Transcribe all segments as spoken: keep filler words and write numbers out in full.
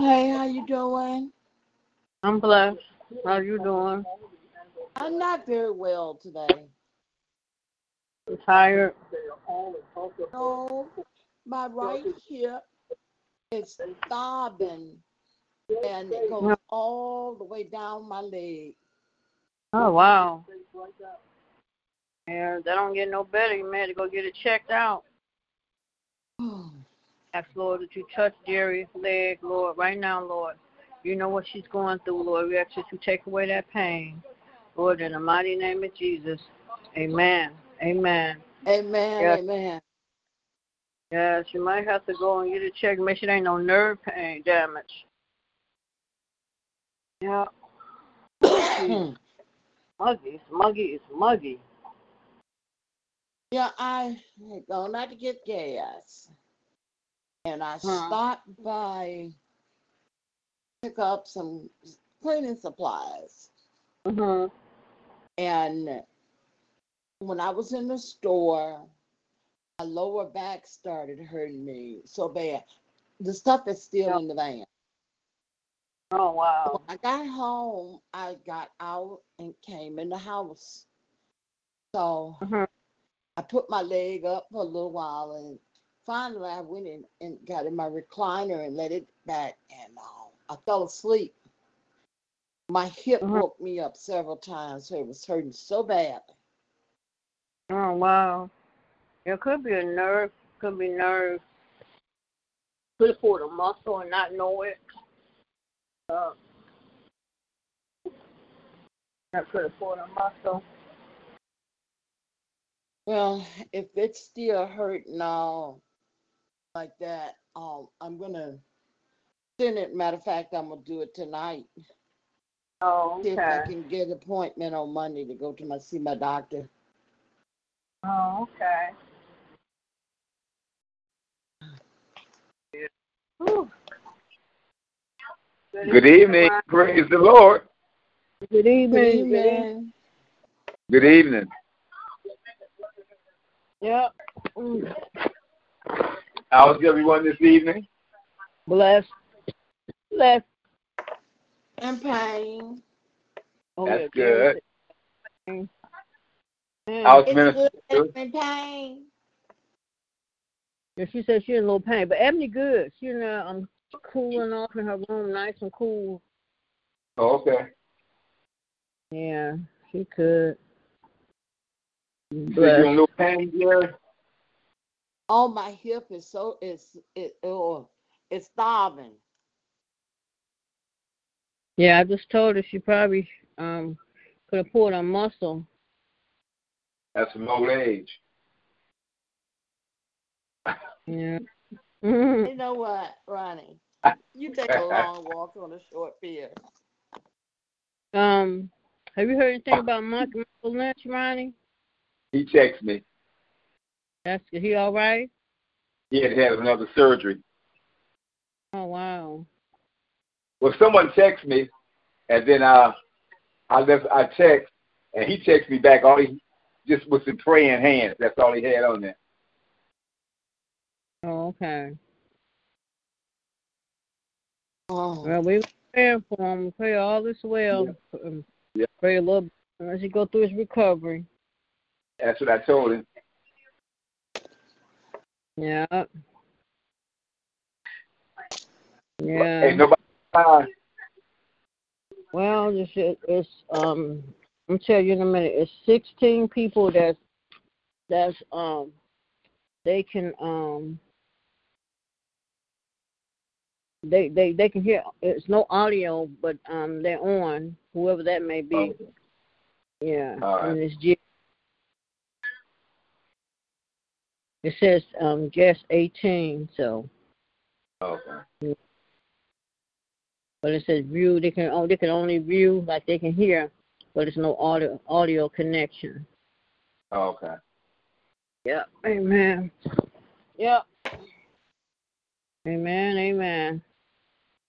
Hey, how you doing? I'm blessed. How you doing? I'm not very well today. I'm tired. No. My right hip is throbbing, and it goes all the way down my leg. Oh, wow. Yeah, that don't get no better. You may have to go get it checked out. Ask, Lord, that you touch Jerry's leg, Lord, right now, Lord. You know what she's going through, Lord. We ask that you take away that pain. Lord, in the mighty name of Jesus, amen, amen. Amen, yes. Amen. Yes, you might have to go and get it checked. Make sure there ain't no nerve pain damage. Yeah. muggy, muggy, it's muggy. Yeah, I gone out to get gas, and I huh. stopped by to pick up some cleaning supplies. Mm-hmm. And when I was in the store, my lower back started hurting me so bad. The stuff is still yep. in the van. Oh, wow. So when I got home, I got out and came in the house. So mm-hmm. I put my leg up for a little while, and finally I went in and got in my recliner and let it back, and uh, I fell asleep. My hip mm-hmm. woke me up several times, so it was hurting so badly. Oh, wow. It could be a nerve, could be nerve. Could have pulled a muscle and not know it. Uh, that could have pulled a muscle. Well, if it's still hurting all like that, um, I'm going to send it. Matter of fact, I'm going to do it tonight. Oh, okay. See if I can get an appointment on Monday to go to my see my doctor. Oh, okay. Good, Good evening. evening. Praise the Lord. Good evening. Good evening. Good evening. Yep. How's everyone this evening? Blessed. Blessed. And pain. Oh, that's good. good. How's Minister? In pain. Yeah, she said she's in a little pain, but Ebony good. She's now um, cooling off in her room, nice and cool. Oh, okay. Yeah, she could. You but, said you're in a little pain, yeah? Oh, my hip is so it's it oh it's throbbing. Yeah, I just told her she probably um could have pulled her muscle. That's from old age. Yeah. You know what, Ronnie? You take a long walk on a short pier. Um, have you heard anything about Michael Lynch, Ronnie? He texts me. That's is he all right? Yeah, he had another surgery. Oh wow. Well, someone texts me, and then I, I left. I text, and he texts me back. All he just was in praying hands. That's all he had on there. Oh, okay. Oh. Well, we were praying for him. We pray all is well. Yeah. Yeah. Pray a little bit as he go through his recovery. That's what I told him. Yeah. Yeah. Ain't nobody. Well, it's, it's um, I'm telling you in a minute. It's sixteen people that that's um. They can um they they they can hear. It's no audio, but um they're on whoever that may be. Oh. Yeah, right. And it's, it says um guest eighteen. So. Okay. Yeah. but it says view. They can oh, they can only view, like they can hear, but there's no audio audio connection. Oh, okay. Yep. Amen. Yep. Amen. Amen.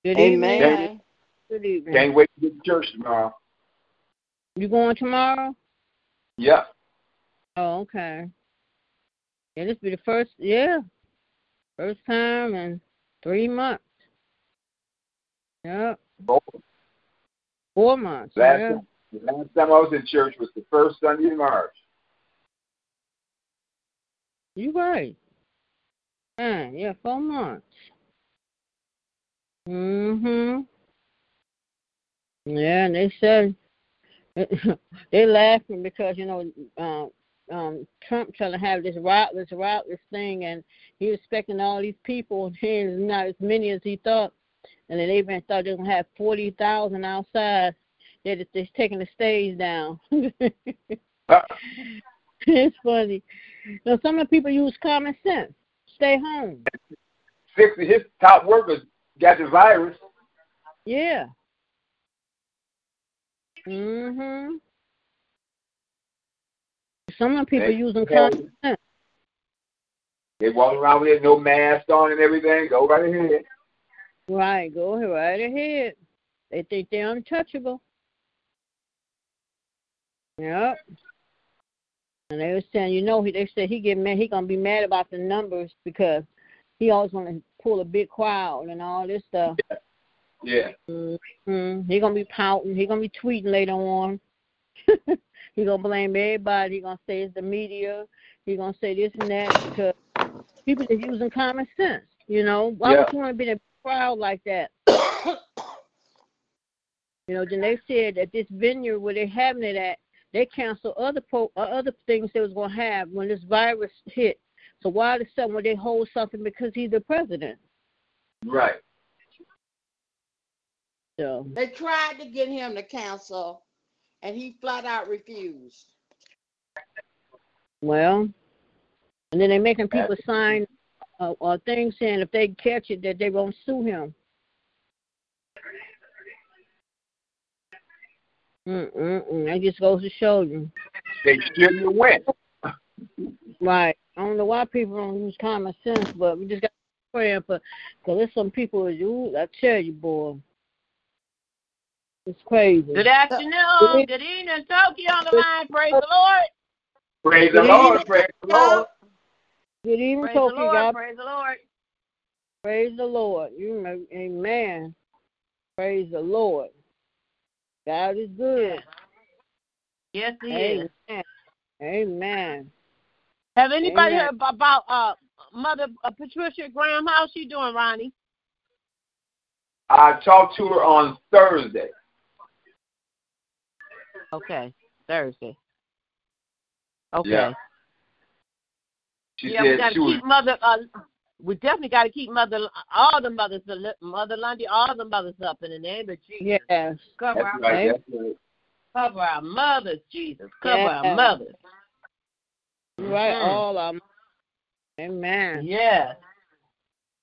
Good amen. Evening. Good evening. Can't wait to get to church tomorrow. You going tomorrow? Yeah. Oh, okay. Yeah, this be the first, yeah, first time in three months. Yep. Four, Four months. Last, yeah. time, the last time I was in church was the first Sunday in March. You right. Man, yeah, four months. Mm-hmm. Yeah, and they said, they laughing because, you know, um, um, Trump trying to have this riotless, riotless thing, and he was expecting all these people, and there's not as many as he thought. And then they even thought they were going to have forty thousand outside. They're just they're taking the stage down. uh. It's funny. Now, some of the people use common sense. Stay home. Six of his top workers got the virus. Yeah. Mm-hmm. Some of the people they, using common sense. They walk around with no mask on and everything. Go right ahead. Right, go right ahead. They think they're untouchable. Yep. And they were saying, you know, they said he get mad. He gonna be mad about the numbers because he always wanna pull a big crowd and all this stuff. Yeah. Yeah. Mm-hmm. He gonna be pouting. He gonna be tweeting later on. He gonna blame everybody. He gonna say it's the media. He gonna say this and that because people are using common sense. You know, why yeah. would you wanna be in a crowd like that? You know, then they said that this venue where they're having it at, they canceled other po- or other things they was gonna have when this virus hit. So why the sudden would they hold something because he's the president? Right. So they tried to get him to cancel, and he flat out refused. Well, and then they're making people sign a, a thing saying if they catch it that they're gonna sue him. Mm-mm-mm. That just goes to show you. They shouldn't win. Right. I don't know why people don't use common sense, but we just got to pray for, because there's some people, ooh, I tell you, boy, it's crazy. Good afternoon. Good evening. Toki on the line. Praise the Lord. Praise the Lord. Praise the Lord. Good evening, Toki. God. Praise the Lord. Praise the Lord. You, amen. Praise the Lord. God is good. Yes, He Amen. Is. Amen. Have anybody Amen. Heard about uh, Mother uh, Patricia Graham? How's she doing, Ronnie? I talked to her on Thursday. Okay, Thursday. Okay. Yeah, she yeah we got to keep was... Mother. Uh, we definitely got to keep Mother, all the mothers, Mother Lundy, all the mothers up in the name of Jesus. Yes. Cover that's our right, mothers. Right. Cover our mothers, Jesus. Cover yes. our mothers. Right, mm-hmm. all our mothers. Amen. Yes.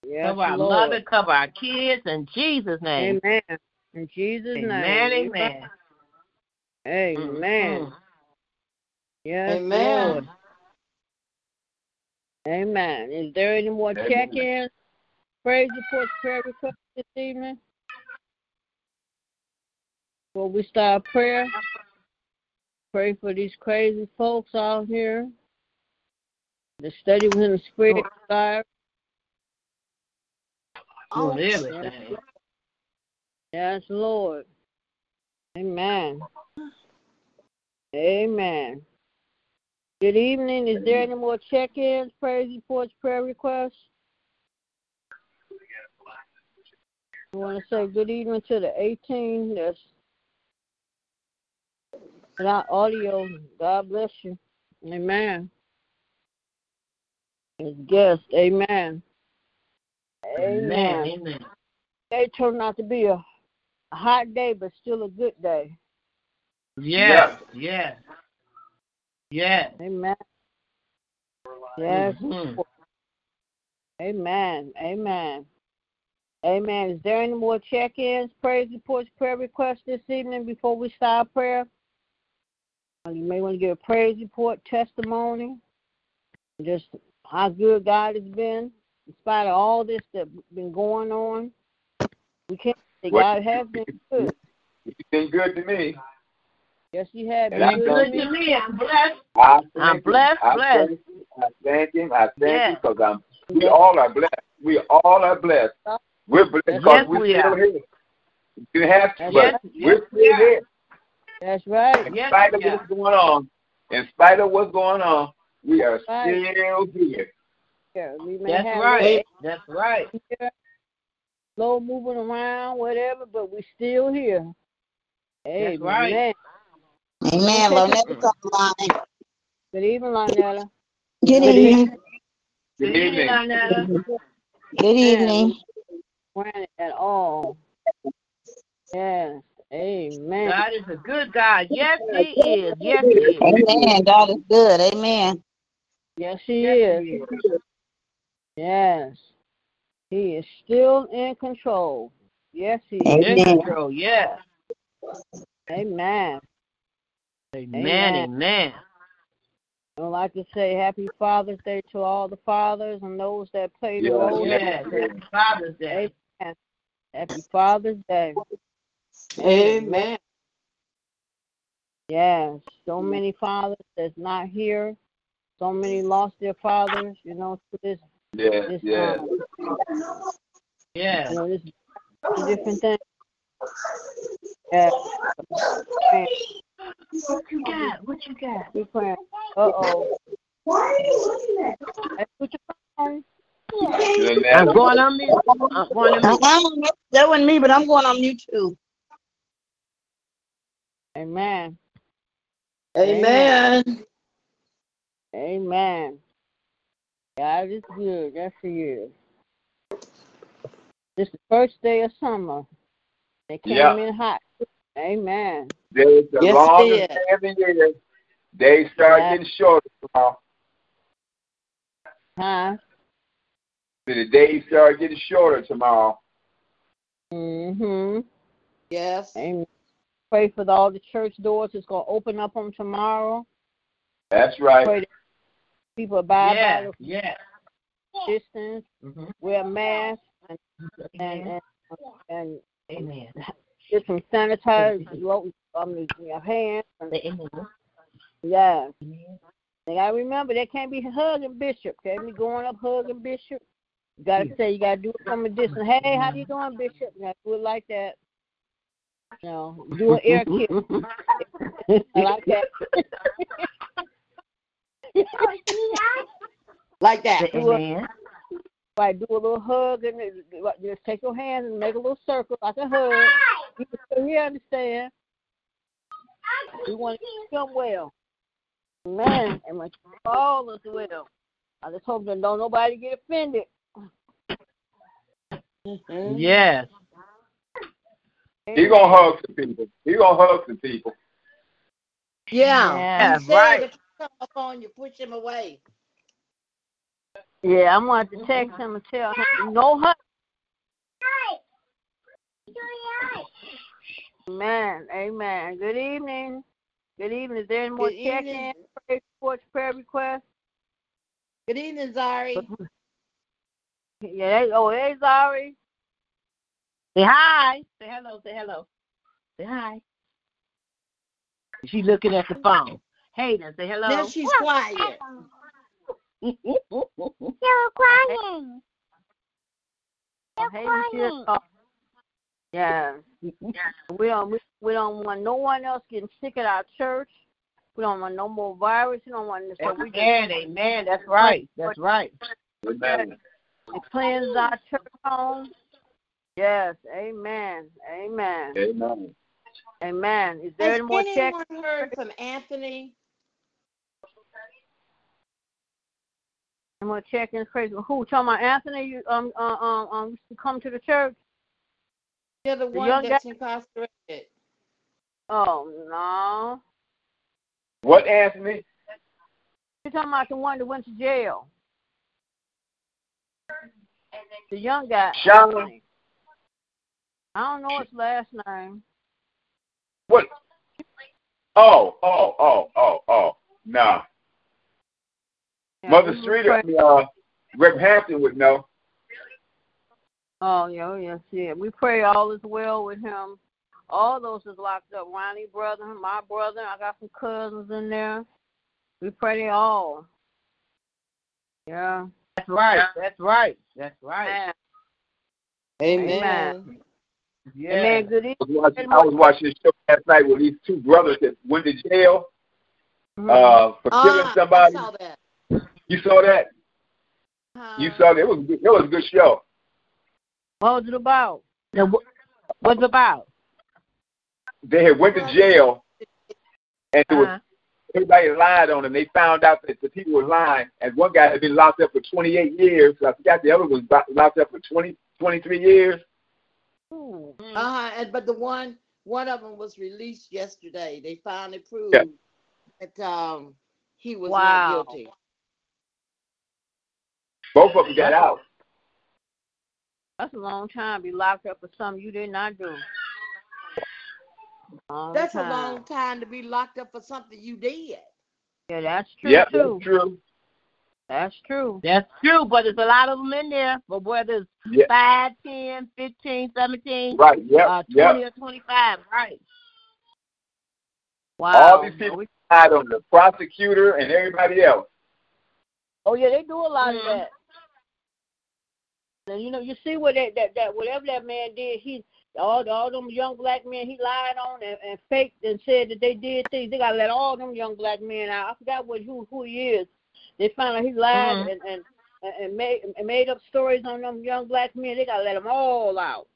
yes cover our Lord. Mother, cover our kids in Jesus' name. Amen. In Jesus' amen, name. Amen, amen. Amen. Mm-hmm. Yes, amen. Lord. Amen. Is there any more amen. Check-ins, praise reports, prayer requests this evening? Before we start prayer, pray for these crazy folks out here. The study was in the spirit of fire. Oh, really? Yes, Lord. Amen. Amen. Good evening. Is there any more check-ins, praise reports, prayer requests? I want to say good evening to the eighteen. That's without audio. God bless you. Amen. And guest. Amen. Amen. Amen. Today turned out to be a hot day, but still a good day. Yes. Yes. yes. Yes. Amen. Yes. Mm-hmm. Amen. Amen. Amen. Is there any more check-ins, praise reports, prayer requests this evening before we start prayer? You may want to give a praise report, testimony, just how good God has been in spite of all this that's been going on. We can't say God has been good. He's been good to me. Yes, he has been good, good to me. me. I'm blessed. I I'm blessed, him. blessed. I thank him. I thank yeah. him because I'm, we yeah. all are blessed. We all are blessed. We're blessed yes, because yes, we're we still are. here. You have to, yes, but yes, we're still yeah. here. That's right. In yes, spite of yeah. what's going on, in spite of what's going on, we are right. still here. Yeah, we may That's have right. That's right. Slow moving around, whatever, but we're still here. Hey, That's right. Man. Amen. Lonetta, good evening, Lonetta. Good evening. Good evening, Lonetta. Good evening. Granted at all. Yes. Amen. God is a good God. Yes, he is. Yes, he is. Amen. God is good. Amen. Yes, he yes, is. He is. Yes. He is still in control. Yes, he Amen. is. In control, yes. Amen. Amen. Amen. Amen. I would like to say Happy Father's Day to all the fathers and those that play the role. Yes, Happy Father's Day. Amen. Happy Father's Day. Amen. Yes, so many fathers that's not here. So many lost their fathers, you know, to this. Yeah, this yeah. Yeah. You know, this different thing. Yeah. What you got? What you got? We're praying. Uh-oh. Why are you looking at? What you I'm going on mute. I'm going on mute. On mute. That wasn't me, but I'm going on mute too. Amen. Amen. Amen. Amen. God is good. That's for you. This is the first day of summer. They came yep. in hot. Amen. There's the yes, longest day of the year. They start yeah. getting shorter now. Huh? The days start getting shorter tomorrow. Mm-hmm. Yes. Amen. Pray for the, all the church doors. It's going to open up on tomorrow. That's right. Pray that people abide yeah. by the yeah. distance, mm-hmm. wear masks, and, and, and, and, Amen. and get some sanitizer on your hands. Amen. Yeah. They got to remember, they can't be hugging Bishop. They can't be going up hugging Bishop. You got to say, you got to do it from a distance. Hey, how you doing, Bishop? You got to do it like that. You know, do an air kiss. like that. like that. Do a, like, do a little hug and just take your hands and make a little circle like a hug. You can understand. You want to come well. Man, and my all is well. I just hope that don't nobody get offended. Mm-hmm. Yes. He gonna hug some people. He gonna hug some people. Yeah, yeah said, right. If you come up on you, push him away. Yeah, I'm going to text him and tell him no hug. Amen. Amen. Good evening. Good evening. Is there any more check-in? Prayer reports, prayer requests. Good evening, Zari. yeah. They, oh, hey, Zari. Say hi. Say hello. Say hello. Say hi. She's looking at the phone. Hey, now say hello. Now she's quiet. She's quiet. She's quiet. Yeah. We don't, we, we don't want no one else getting sick at our church. We don't want no more virus. We don't want this. So we amen. Just, amen. That's right. That's right. Amen. And cleanse our church home. Yes, amen, amen, amen, amen. Is there Has any more check? Has anyone heard from Anthony? Any more check-ins? Crazy. Who talking about Anthony? You um uh, um um come to the church? You're the one the that's guy? incarcerated. Oh no. What Anthony? You're talking about the one that went to jail. The young guy. Sean. I don't know his last name. What? Oh, oh, oh, oh, oh. Nah. Yeah, Mother Streeter, uh, Reverend Hampton would know. Oh, yeah, yes, yeah. We pray all is well with him. All those is locked up. Ronnie's brother, my brother. I got some cousins in there. We pray they all. Yeah. That's right. That's right. That's right. Amen. Amen. Yeah. Amen. Good evening. I was watching, I was watching a show last night with these two brothers that went to jail mm-hmm. uh, for killing uh, somebody. I saw that. You saw that? Uh, you saw that? It was, it was a good show. What was it about? What's it about? They had went to jail, and it was, uh-huh. everybody lied on them. They found out that the people were lying, and one guy had been locked up for twenty-eight years. So I forgot the other one was locked up for twenty, twenty-three years. Uh huh. And but the one, one of them was released yesterday. They finally proved yeah. that um, he was wow. not guilty. Both of them got out. That's a long time to be locked up for something you did not do. Long that's time. a long time to be locked up for something you did. Yeah, that's true, yep, too. That's true. That's true. That's true, but there's a lot of them in there. But whether it's yep. five, ten, fifteen, seventeen, right. yep. uh, twenty yep. or twenty-five, right. Wow. All these people died on the prosecutor and everybody else. Oh, yeah, they do a lot mm-hmm. of that. And, you know, you see what that, that, that whatever that man did, he... All, all them young black men he lied on and, and faked and said that they did things. They got to let all them young black men out. I forgot what who, who he is. They found out he lied mm-hmm. and, and, and, made, and made up stories on them young black men. They got to let them all out.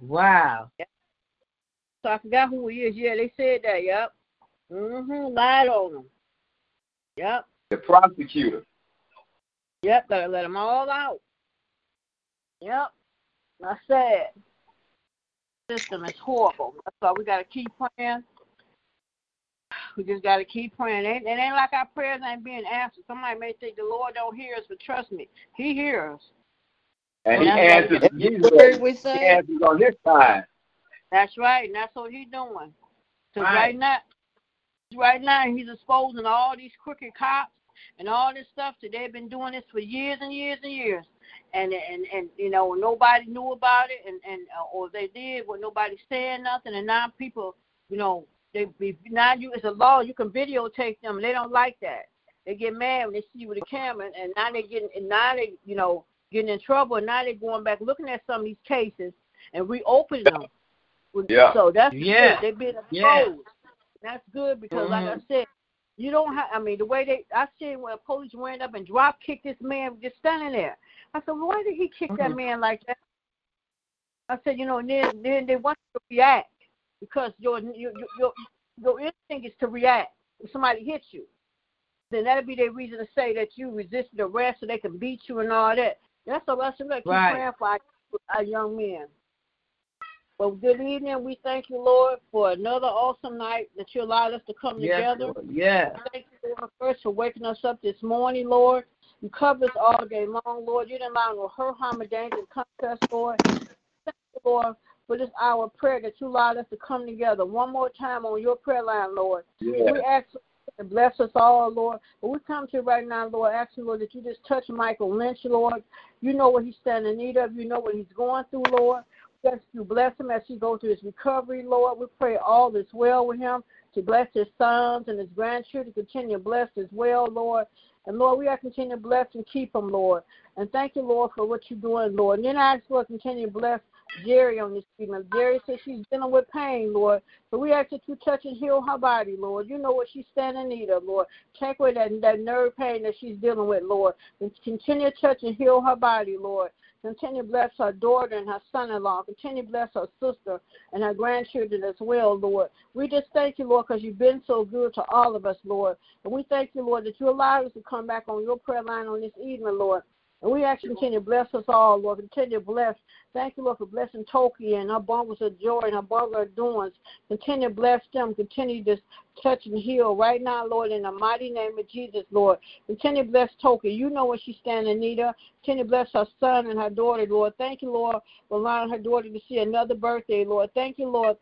Wow. Yeah. So I forgot who he is. Yeah, they said that, yep. Mm-hmm, lied on them. Yep. The prosecutor. Yep, got to let them all out. Yep. I said, the system is horrible. That's why we got to keep praying. We just got to keep praying. It, it ain't like our prayers ain't being answered. Somebody may think the Lord don't hear us, but trust me, he hears. And, and he answers. He, he answers on his side. That's right, and that's what he's doing. Because right. right now, right now, he's exposing all these crooked cops and all this stuff that they've been doing this for years and years and years. And, and and you know, nobody knew about it, and, and or they did, but nobody said nothing. And now people, you know, they be, now you it's a law. You can videotape them. And they don't like that. They get mad when they see you with a camera, and now they getting, and now they, you know, getting in trouble. And now they're going back looking at some of these cases and reopening them. Yeah. So that's yeah. good. They've been exposed. Yeah. That's good because, mm-hmm. like I said, you don't have. I mean, the way they, I seen when police went up and drop kicked this man just standing there. I said, well, why did he kick that man like that? I said, you know, and then, then they want you to react because your, your your your instinct is to react if somebody hits you. Then that'll be their reason to say that you resisted arrest so they can beat you and all that. That's all I said. We're going to keep praying for our, our young men. Well, good evening. We thank you, Lord, for another awesome night that you allowed us to come yes, together. Lord. Yeah. Thank you, Lord, first for waking us up this morning, Lord. You cover us all day long, Lord. You didn't allow no hurt, harm, or danger to come to us, Lord. Thank you, Lord, for this hour of prayer that you allowed us to come together one more time on your prayer line, Lord. Yeah. We ask you to bless us all, Lord. But we come to you right now, Lord, asking, Lord, that you just touch Michael Lynch, Lord. You know what he's standing in need of. You know what he's going through, Lord. We ask you to bless him as he goes through his recovery, Lord. We pray all is well with him, to bless his sons and his grandchildren, continue to bless as well, Lord. And, Lord, we are continue to bless and keep them, Lord. And thank you, Lord, for what you're doing, Lord. And then I ask, Lord, continue to bless Jerry on this treatment. Jerry says she's dealing with pain, Lord. But we ask that you touch and heal her body, Lord. You know what she's standing in need of, Lord. Take away that, that nerve pain that she's dealing with, Lord. And continue to touch and heal her body, Lord. Continue to bless her daughter and her son-in-law. Continue to bless her sister and her grandchildren as well, Lord. We just thank you, Lord, because you've been so good to all of us, Lord. And we thank you, Lord, that you allowed us to come back on your prayer line on this evening, Lord. And we ask you to continue to bless us all, Lord. Continue to bless. Thank you, Lord, for blessing Toki and abundance of joy and abundance of doings. Continue to bless them. Continue to touch and heal right now, Lord, in the mighty name of Jesus, Lord. Continue to bless Toki. You know what she's standing in need of. Continue to bless her son and her daughter, Lord. Thank you, Lord, for allowing her daughter to see another birthday, Lord. Thank you, Lord.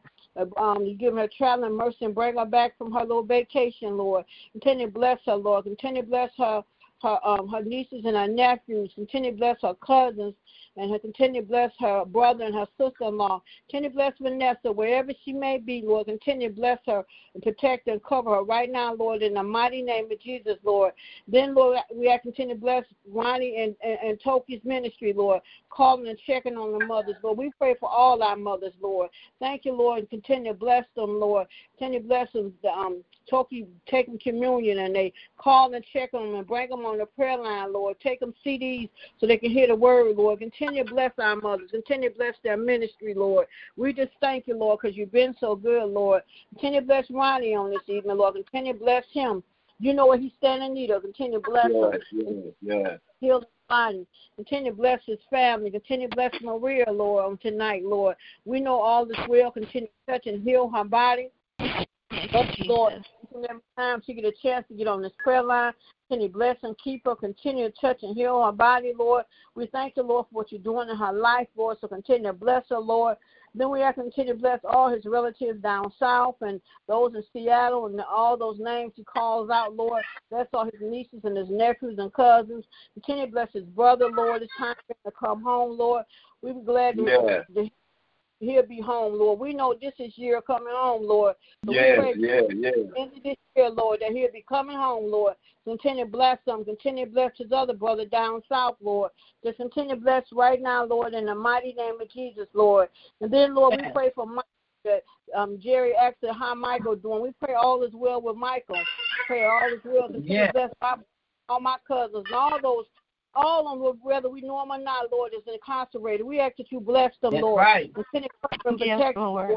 Um, you give her traveling mercy and bring her back from her little vacation, Lord. Continue to bless her, Lord. Continue to bless her, her, um, her nieces and her nephews. Continue to bless her cousins. And her continue to bless her brother and her sister-in-law. Continue to bless Vanessa wherever she may be, Lord. Continue to bless her and protect and cover her right now, Lord, in the mighty name of Jesus, Lord. Then, Lord, we are continue to bless Ronnie and, and, and Toki's ministry, Lord, calling and checking on the mothers, Lord. We pray for all our mothers, Lord. Thank you, Lord, and continue to bless them, Lord. Continue to bless them, um, Toki taking communion, and they call and check on them and bring them on the prayer line, Lord. Take them C Ds so they can hear the word, Lord. Continue Continue to bless our mothers. Continue to bless their ministry, Lord. We just thank you, Lord, because you've been so good, Lord. Continue to bless Ronnie on this evening, Lord. Continue to bless him. You know what he's standing in need of. Continue to bless yes, him. Yes, yes. Heal his body. Continue to bless his family. Continue to bless Maria, Lord, on tonight, Lord. We know all this will. Continue to touch and heal her body. Bless the Lord. Every time she get a chance to get on this prayer line, continue to bless and keep her, continue to touch and heal her body, Lord. We thank you, Lord, for what you're doing in her life, Lord, so continue to bless her, Lord. Then we are continue to bless all his relatives down south and those in Seattle and all those names he calls out, Lord. Bless all his nieces and his nephews and cousins. Continue to bless his brother, Lord. It's time for him to come home, Lord. We be glad to yeah. He'll be home, Lord. We know this is year coming home, Lord. So yes, yes, yes. End of this year, Lord, that he'll be coming home, Lord. Continue to bless him. Continue to bless his other brother down south, Lord. Just continue to bless right now, Lord, in the mighty name of Jesus, Lord. And then, Lord, we pray for Michael. That, um, Jerry asked him how Michael doing. We pray all is well with Michael. We pray all is well. Continue yes. to bless my, all my cousins and all those. All of them, whether we know them or not, Lord, is incarcerated. We ask that you bless them, that's Lord. Right. Continue to cover and protect them, Lord.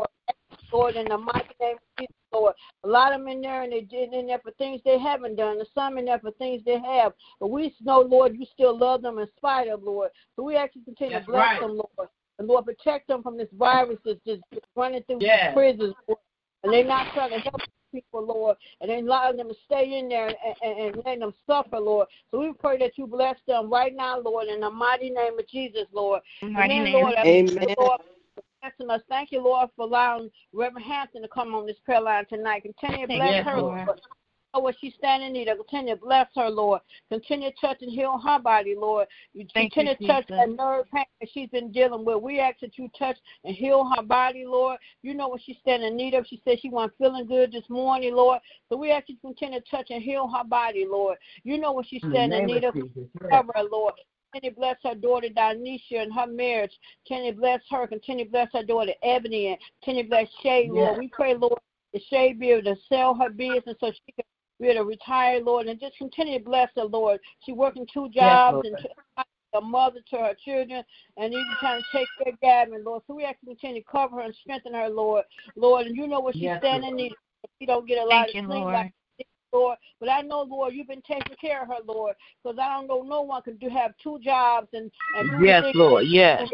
Lord, in the mighty name of Jesus, Lord. A lot of them in there, and they did in there for things they haven't done, and some in there for things they have. But we know, Lord, you still love them in spite of, Lord. So we ask you to continue that's to bless right. them, Lord. And, Lord, protect them from this virus that's just running through yeah. these prisons, Lord. And they're not trying to help people, Lord, and then allowing them to stay in there and, and, and letting them suffer, Lord. So we pray that you bless them right now, Lord, in the mighty name of Jesus, Lord. Amen, Lord. Amen. Lord, blessing us. Thank you, Lord, for allowing Reverend Hampton to come on this prayer line tonight. Continue to bless yes, her, Lord. Lord. What she's standing in need of. Continue to bless her, Lord. Continue to touch and heal her body, Lord. You Thank continue you, to touch that nerve pain that she's been dealing with. We ask that you touch and heal her body, Lord. You know what she's standing in need of. She said she wasn't feeling good this morning, Lord. So we ask you to continue to touch and heal her body, Lord. You know what she's standing in need of. Cover her, Lord. Continue to bless her daughter, Dinesha, and her marriage. Continue to bless her. Continue to bless her daughter, Ebony, and continue to bless Shay, Lord. Yeah. We pray, Lord, that Shay be able to sell her business so she can we're to retire, Lord, and just continue to bless her, Lord. She's working two jobs yes, and a mother to her children, and even trying to take their gathering, Lord. So we have to continue to cover her and strengthen her, Lord. Lord, and you know what she's yes, standing in need of. She don't get a lot Thank of sleep like this, Lord. But I know, Lord, you've been taking care of her, Lord, because I don't know no one can do have two jobs. and, and Yes, Lord, yes.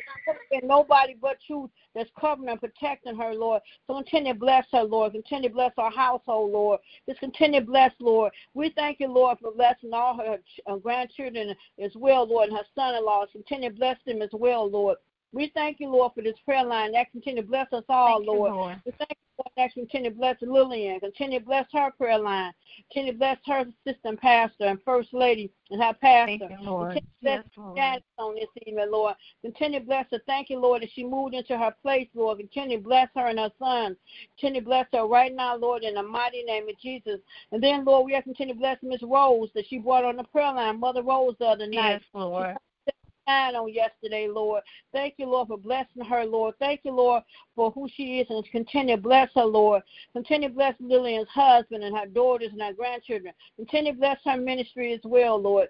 And nobody but you that's covering and protecting her, Lord. So continue to bless her, Lord. Continue to bless her household, Lord. Just continue to bless, Lord. We thank you, Lord, for blessing all her uh, grandchildren as well, Lord, and her son-in-law. Continue to bless them as well, Lord. We thank you, Lord, for this prayer line. That continue to bless us all, thank Lord. You, Lord. We thank you, Lord, that continue to bless Lillian. Continue to bless her prayer line. Continue to bless her assistant pastor and first lady and her pastor. Thank you, Lord. Continue to bless yes, Janice on this evening, Lord. Continue to bless her. Thank you, Lord, that she moved into her place, Lord. Continue to bless her and her son. Continue to bless her right now, Lord, in the mighty name of Jesus. And then, Lord, we have to continue to bless Miss Rose that she brought on the prayer line, Mother Rose, the other night. Yes, Lord. On yesterday, Lord. Thank you, Lord, for blessing her, Lord. Thank you, Lord, for who she is, and continue to bless her, Lord. Continue to bless Lillian's husband and her daughters and her grandchildren. Continue to bless her ministry as well, Lord.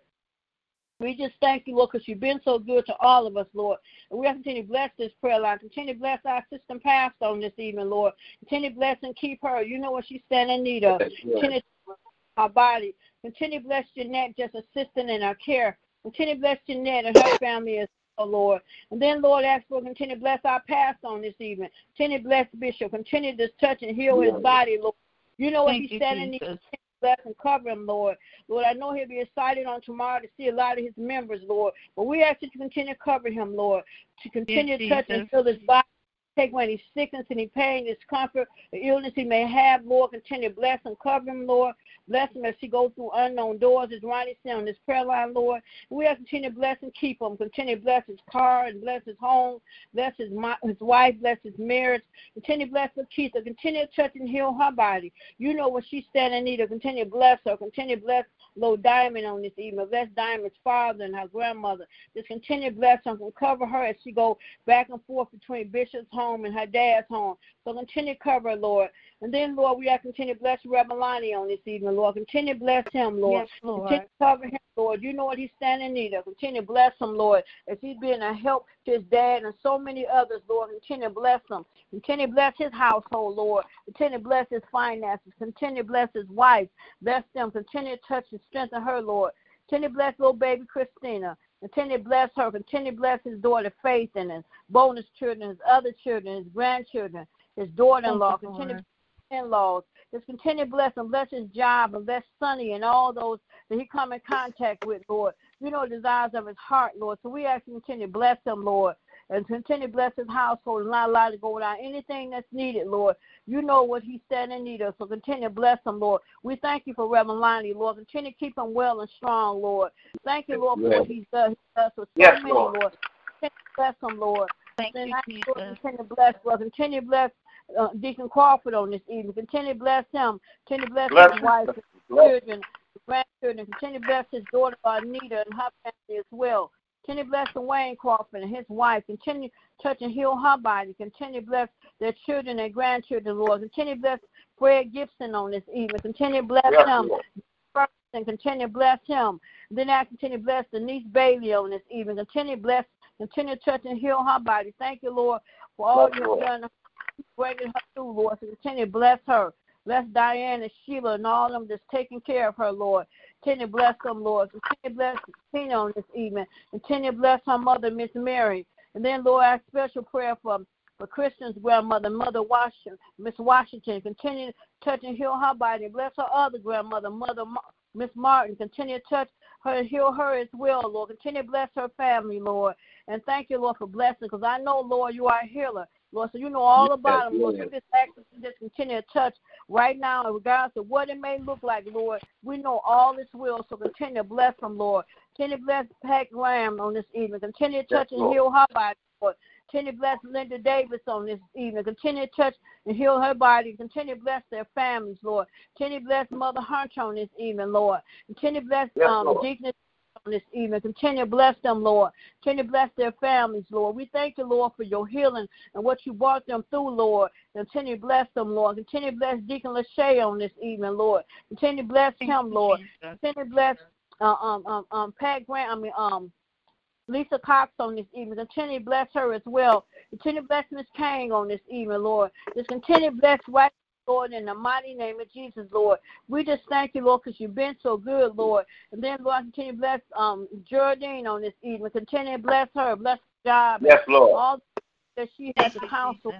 We just thank you, Lord, because you've been so good to all of us, Lord. And we have to continue to bless this prayer line. Continue to bless our assistant pastor on this evening, Lord. Continue to bless and keep her. You know what she's standing in need of. Continue to bless our body. Continue to bless Jeanette, just assisting in our care. Continue to bless Jeanette and her family as well, Lord. And then, Lord, ask for continue to bless our pastor on this evening. Continue to bless Bishop. Continue to touch and heal his body, Lord. You know what Thank he said in the bless and cover him, Lord. Lord, I know he'll be excited on tomorrow to see a lot of his members, Lord. But we ask you to continue to cover him, Lord, to continue yes, to touch Jesus. And heal his body. Take away any sickness, any pain, discomfort, the illness he may have, Lord. Continue to bless and cover him, Lord. Bless him as he goes through unknown doors, as Ronnie said on this prayer line, Lord. We ask continue to bless and keep him. Continue to bless his car and bless his home. Bless his, his wife, bless his marriage. Continue to bless Lakeitha. Continue to touch and heal her body. You know what she's standing in need of. Continue to bless her. Continue to bless Lord Diamond on this evening. Bless Diamond's father and her grandmother. Just continue to bless her and cover her as she goes back and forth between Bishop's home and her dad's home. So continue to cover, Lord. And then, Lord, we are continue to bless Reverend Lonnie on this evening, Lord. Continue to bless him, Lord. Yes, Lord. Continue to cover him, Lord. You know what he's standing in need of. Continue to bless him, Lord, as he's been a help to his dad and so many others, Lord. Continue to bless him. Continue to bless his household, Lord. Continue to bless his finances. Continue to bless his wife. Bless them. Continue to touch and strengthen her, Lord. Continue to bless little baby Christina. Continue to bless her. Continue to bless his daughter Faith and his bonus children, his other children, his grandchildren, his daughter-in-law. Continue to bless in-laws. Just continue to bless him. Bless his job and bless Sonny and all those that he come in contact with, Lord. You know the desires of his heart, Lord. So we ask you to continue to bless him, Lord, and continue to bless his household and not allow it to go without anything that's needed, Lord. You know what he's standing in need of, so continue to bless him, Lord. We thank you for Reverend Lonnie, Lord. Continue to keep him well and strong, Lord. Thank you, Lord, for yes. what he's done. He does for so yes, many, Lord. Lord. Continue to bless him, Lord. Thank and you, Jesus. Lord, continue to bless, Lord. Continue to bless uh, Deacon Crawford on this evening. Continue to bless him. Continue to bless, bless his wife, his children, his grandchildren. Continue to bless his daughter, Anita, and her family as well. Continue to bless Wayne Crawford and his wife. Continue to touch and heal her body. Continue to bless their children and grandchildren, Lord. Continue to bless Fred Gibson on this evening. Continue to bless yes, him. Lord. And continue to bless him. Then I continue to bless Denise Bailey on this evening. Continue to bless, continue to touch and heal her body. Thank you, Lord, for all yes, you have done. Bringing her through, Lord. So continue to bless her. Bless Diane and Sheila and all of them that's taking care of her, Lord. Continue to bless them, Lord. Continue to bless Tina on this evening. Continue to bless her mother, Miss Mary. And then, Lord, our special prayer for, for Christian's grandmother, Mother Washington, Miss Washington. Continue to touch and heal her body. Bless her other grandmother, Mother Miss Martin. Continue to touch her and heal her as well, Lord. Continue to bless her family, Lord. And thank you, Lord, for blessing, because I know, Lord, you are a healer. Lord, so you know all about him, Lord. You just ask us to just continue to touch right now, in regards to what it may look like, Lord. We know all is will, so continue to bless him, Lord. Continue to bless Pat Graham on this evening. Continue to touch yes, and Lord. Heal her body, Lord. Continue to bless Linda Davis on this evening. Continue to touch and heal her body. Continue to bless their families, Lord. Continue to bless Mother Hunter on this evening, Lord. Continue to bless yes, um, Deacon this evening. Continue to bless them, Lord. Continue to bless their families, Lord. We thank you, Lord, for your healing and what you brought them through, Lord. Continue to bless them, Lord. Continue to bless Deacon Lachey on this evening, Lord. Continue to bless him, Lord. Continue to bless uh, um, um, um, Pat Grant, I mean, um, Lisa Cox on this evening. Continue to bless her as well. Continue to bless Miss Kang on this evening, Lord. Just continue to bless right Lord, in the mighty name of Jesus, Lord. We just thank you, Lord, because you've been so good, Lord. And then, Lord, continue to bless um, Geraldine on this evening. Continue to bless her, bless her job. Yes, Lord. All that she has to counsel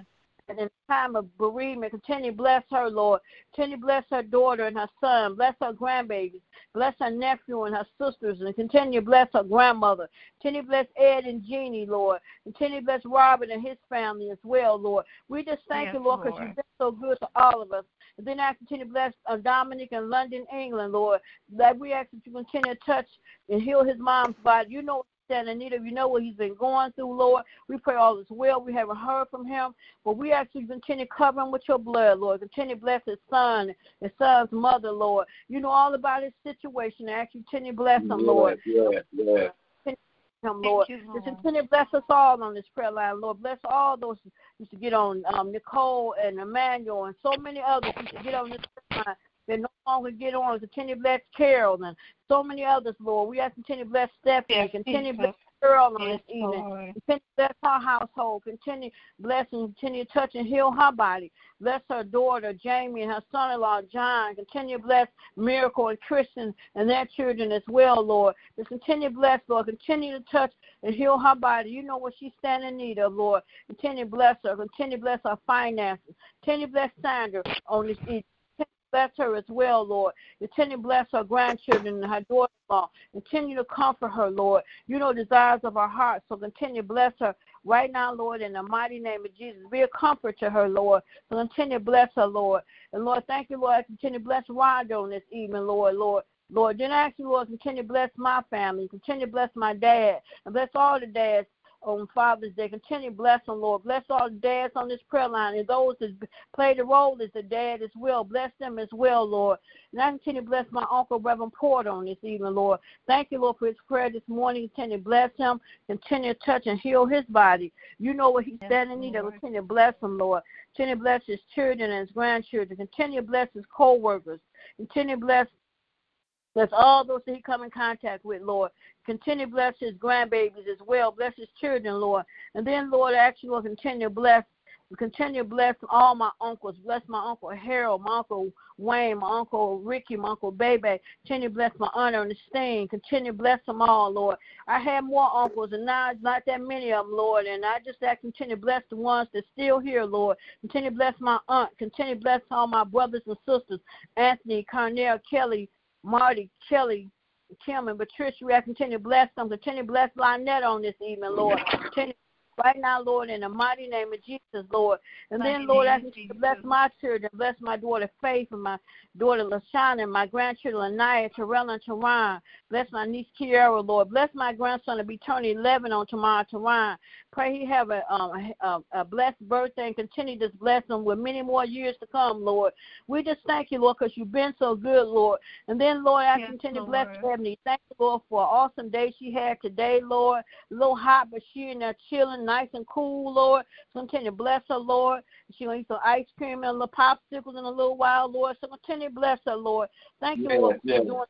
and in the time of bereavement. Continue to bless her, Lord. Continue to bless her daughter and her son. Bless her grandbabies. Bless her nephew and her sisters. And continue to bless her grandmother. Continue to bless Ed and Jeannie, Lord. Continue to bless Robert and his family as well, Lord. We just thank yes, you, Lord, because you've been so good to all of us. And then I continue to bless uh, Dominic in London, England, Lord. That we ask that you continue to touch and heal his mom's body. You know and Anita, you know what he's been going through, Lord. We pray all is well. We haven't heard from him, but we ask you to continue to cover him with your blood, Lord. Continue to bless his son, his son's mother, Lord. You know all about his situation. I ask you to continue to bless him, Lord. Yes, yes, yes. Him, Lord. You, Lord. Just continue to bless us all on this prayer line, Lord. Bless all those who used to get on, um, Nicole and Emmanuel and so many others who used to get on this prayer line. They no longer get on. Continue to bless Carolyn and so many others, Lord. We ask continue to bless Stephanie. Continue to bless Cheryl on this evening. Continue to bless her household. Continue bless and continue to touch and heal her body. Bless her daughter, Jamie, and her son-in-law, John. Continue to bless Miracle and Christian and their children as well, Lord. Just continue to bless, Lord. Continue to touch and heal her body. You know what she's standing in need of, Lord. Continue to bless her. Continue to bless her finances. Continue to bless Sandra on this evening. Bless her as well, Lord. Continue to bless her grandchildren and her daughter-in-law. Continue to comfort her, Lord. You know the desires of her heart, so continue to bless her right now, Lord, in the mighty name of Jesus. Be a comfort to her, Lord. So continue to bless her, Lord. And, Lord, thank you, Lord. Continue to bless Rondo on this evening, Lord, Lord. Lord, then I ask you, Lord, continue to bless my family. Continue to bless my dad and bless all the dads on Father's Day. Continue to bless them, Lord. Bless all the dads on this prayer line and those that play the role as a dad as well. Bless them as well, Lord. And I continue to bless my Uncle Reverend Porter on this evening, Lord. Thank you, Lord, for his prayer this morning. Continue to bless him. Continue to touch and heal his body. You know what he's standing in need of. Continue to bless him, Lord. Continue to bless his children and his grandchildren. Continue to bless his co-workers. Continue to bless Bless all those that he come in contact with, Lord. Continue to bless his grandbabies as well. Bless his children, Lord. And then, Lord, I ask you, Lord, continue to bless, continue to bless all my uncles. Bless my Uncle Harold, my Uncle Wayne, my Uncle Ricky, my Uncle Bebe. Continue to bless my aunt Ernestine. Continue to bless them all, Lord. I had more uncles, and now it's not that many of them, Lord. And I just ask, continue to bless the ones that's still here, Lord. Continue to bless my aunt. Continue to bless all my brothers and sisters, Anthony, Carnell, Kelly, Marty, Kelly, Kim, and Patricia. I continue to bless them. Continue to bless Lynette on this evening, Lord. Continue right now, Lord, in the mighty name of Jesus, Lord. And then, Lord, I continue to bless my children. Bless my daughter Faith and my daughter LaShana and my grandchildren Anaya, Terrell, and Teron. Bless my niece Kiara, Lord. Bless my grandson to be turning eleven on tomorrow, Teron. Pray he have a, um, a, a blessed birthday and continue to bless him with many more years to come, Lord. We just thank you, Lord, because you've been so good, Lord. And then, Lord, I yes, continue to bless Ebony. Thank you, Lord, for an awesome day she had today, Lord. A little hot, but she in there chilling, nice and cool, Lord. So continue to bless her, Lord. She's going to eat some ice cream and a little popsicles in a little while, Lord. So continue to bless her, Lord. Thank you, yes, Lord, for yes. doing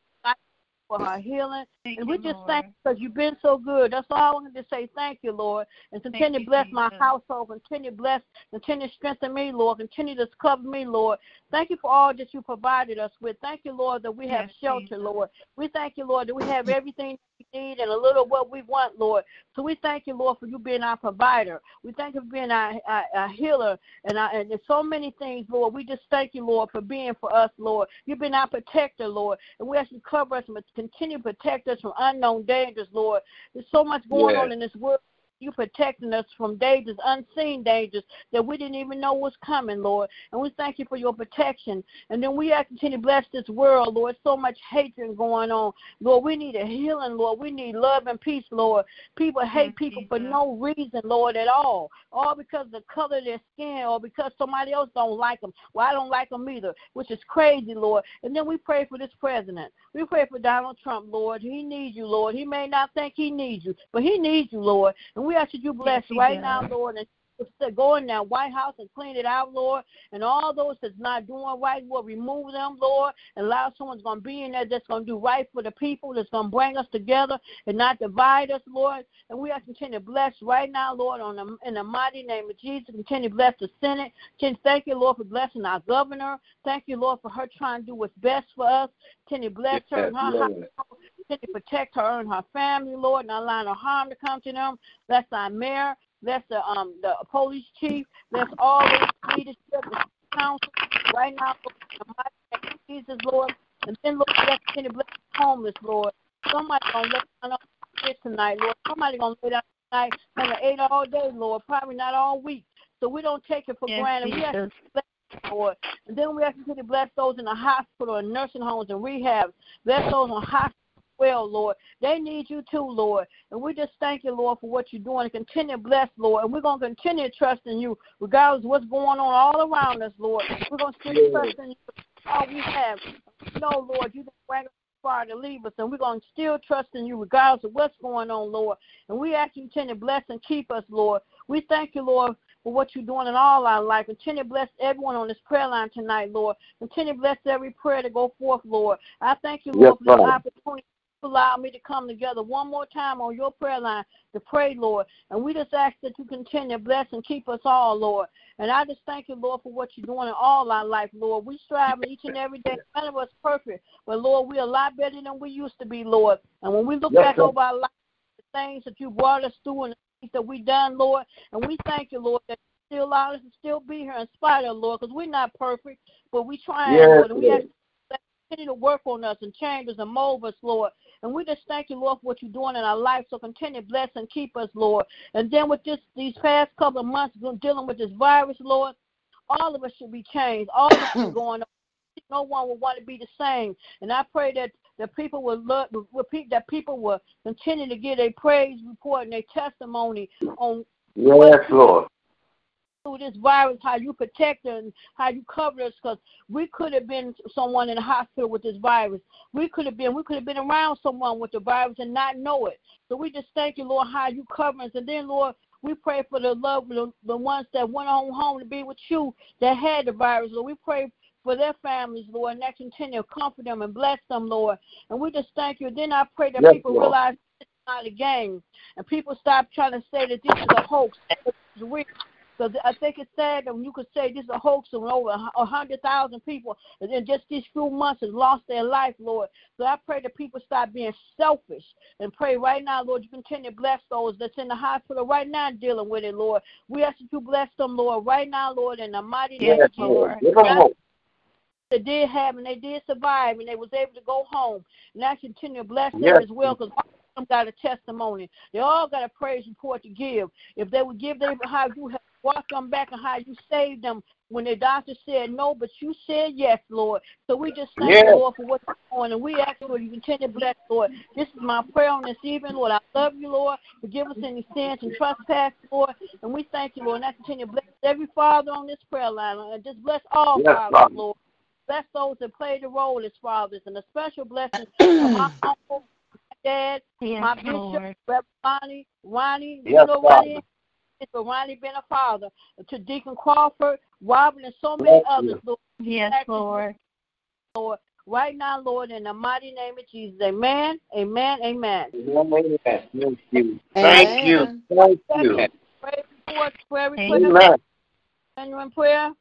for her healing. Thank and we you, just Lord. Thank you because you've been so good. That's all I wanted to say. Thank you, Lord. And continue to bless Jesus. My household. Continue to bless. Continue to strengthen me, Lord. Continue to cover me, Lord. Thank you for all that you provided us with. Thank you, Lord, that we yes, have shelter, Jesus. Lord. We thank you, Lord, that we have everything we need and a little of what we want, Lord. So we thank you, Lord, for you being our provider. We thank you for being our, our, our healer and, our, and there's so many things, Lord. We just thank you, Lord, for being for us, Lord. You've been our protector, Lord. And we ask you to cover us and continue to protect us from unknown dangers, Lord. There's so much going yeah. on in this world. You protecting us from dangers, unseen dangers that we didn't even know was coming, Lord. And we thank you for your protection. And then we continue to bless this world, Lord. So much hatred going on, Lord. We need a healing, Lord. We need love and peace, Lord. People hate people for no reason, Lord, at all. All because of the color of their skin or because somebody else don't like them. Well, I don't like them either, which is crazy, Lord. And then we pray for this president. We pray for Donald Trump, Lord. He needs you, Lord. He may not think he needs you, but he needs you, Lord. And we ask that you bless yes, right does. Now, Lord, and go in that White House and clean it out, Lord. And all those that's not doing right, Lord, remove them, Lord, and allow someone's going to be in there that's going to do right for the people, that's going to bring us together and not divide us, Lord. And we ask that you continue to bless right now, Lord, on the, in the mighty name of Jesus. Continue to bless the Senate. Continue, thank you, Lord, for blessing our governor. Thank you, Lord, for her trying to do what's best for us. Continue to bless yes, her and her household. Continue to protect her and her family, Lord, and allow no harm to come to them. Bless our mayor. Bless the um the police chief. Bless all the leadership, the council, right now, Lord, in the mighty name of Jesus, Lord. And then, Lord, bless the homeless, Lord. Somebody going to lay down on the street tonight, Lord. Somebody going to lay down tonight from the eight all day, Lord, probably not all week. So we don't take it for yes, granted. We have to bless Lord. And then we have to continue to bless those in the hospital and nursing homes and rehab. Bless those in hospital. Well, Lord, they need you too, Lord. And we just thank you, Lord, for what you're doing and continue to bless, Lord. And we're going to continue trusting you regardless of what's going on all around us, Lord. We're going to continue trusting you all we have. No, Lord, you didn't bring us far to leave us, and we're going to still trust in you regardless of what's going on, Lord. And we ask you to continue to bless and keep us, Lord. We thank you, Lord, for what you're doing in all our life. Continue to bless everyone on this prayer line tonight, Lord. Continue to bless every prayer to go forth, Lord. I thank you, Lord, yes, for this opportunity. allow me to come together one more time on your prayer line to pray, Lord. And we just ask that you continue to bless and keep us all, Lord. And I just thank you, Lord, for what you're doing in all our life, Lord. We strive each and every day. None of us perfect, but, Lord, we're a lot better than we used to be, Lord. And when we look yes, back sir. over our life, the things that you brought us through and the things that we done, Lord, and we thank you, Lord, that you still allow us to still be here in spite of, Lord, because we're not perfect, but we try, yes, Lord, and we yes. ask continue to work on us and change us and mold us, Lord. And we just thank you, Lord, for what you're doing in our life. So continue to bless and keep us, Lord. And then with this, these past couple of months dealing with this virus, Lord, all of us should be changed. All of us are going on. No one will want to be the same. And I pray that that people will look, that people will continue to get their praise report and their testimony on yes, Lord. Through this virus, how you protect us and how you cover us, because we could have been someone in the hospital with this virus. We could have been, we could have been around someone with the virus and not know it. So we just thank you, Lord, how you cover us. And then, Lord, we pray for the love, the, the ones that went on home to be with you that had the virus. Lord, we pray for their families, Lord, and that continue to comfort them and bless them, Lord. And we just thank you. Then I pray that yes, people Lord. realize it's not a game, and people stop trying to say that this is a hoax. This is real. So I think it's sad that when you could say this is a hoax and over one hundred thousand people in just these few months has lost their life, Lord. So I pray that people stop being selfish and pray right now, Lord, you continue to bless those that's in the hospital right now dealing with it, Lord. We ask that you bless them, Lord, right now, Lord, in the mighty name of Jesus. They did have and they did survive and they was able to go home. And I continue to bless them yes. as well, because all of them got a testimony. They all got a praise report to give. If they would give, they would have you have walk them back and how you saved them when the doctor said no, but you said yes, Lord. So we just thank yes. you, Lord, for what you're doing. And we ask, Lord, you continue to bless, Lord. This is my prayer on this evening, Lord. I love you, Lord. Forgive us any sins and trespass, Lord. And we thank you, Lord. And I continue to bless every father on this prayer line. And just bless all yes, fathers, Lord. Lord. Bless those that play the role as fathers. And a special blessing to my uncle, my dad, yes, my bishop, Lord. Reverend Lonnie, Ronnie, yes, you know Ronnie. For Ronnie being a father, to Deacon Crawford, Robert, and so many others, Lord. Yes, Lord. Lord, right now, Lord, in the mighty name of Jesus, amen, amen, amen. Amen. Thank you. Thank you. Thank you. Pray before, pray before amen. Genuine prayer.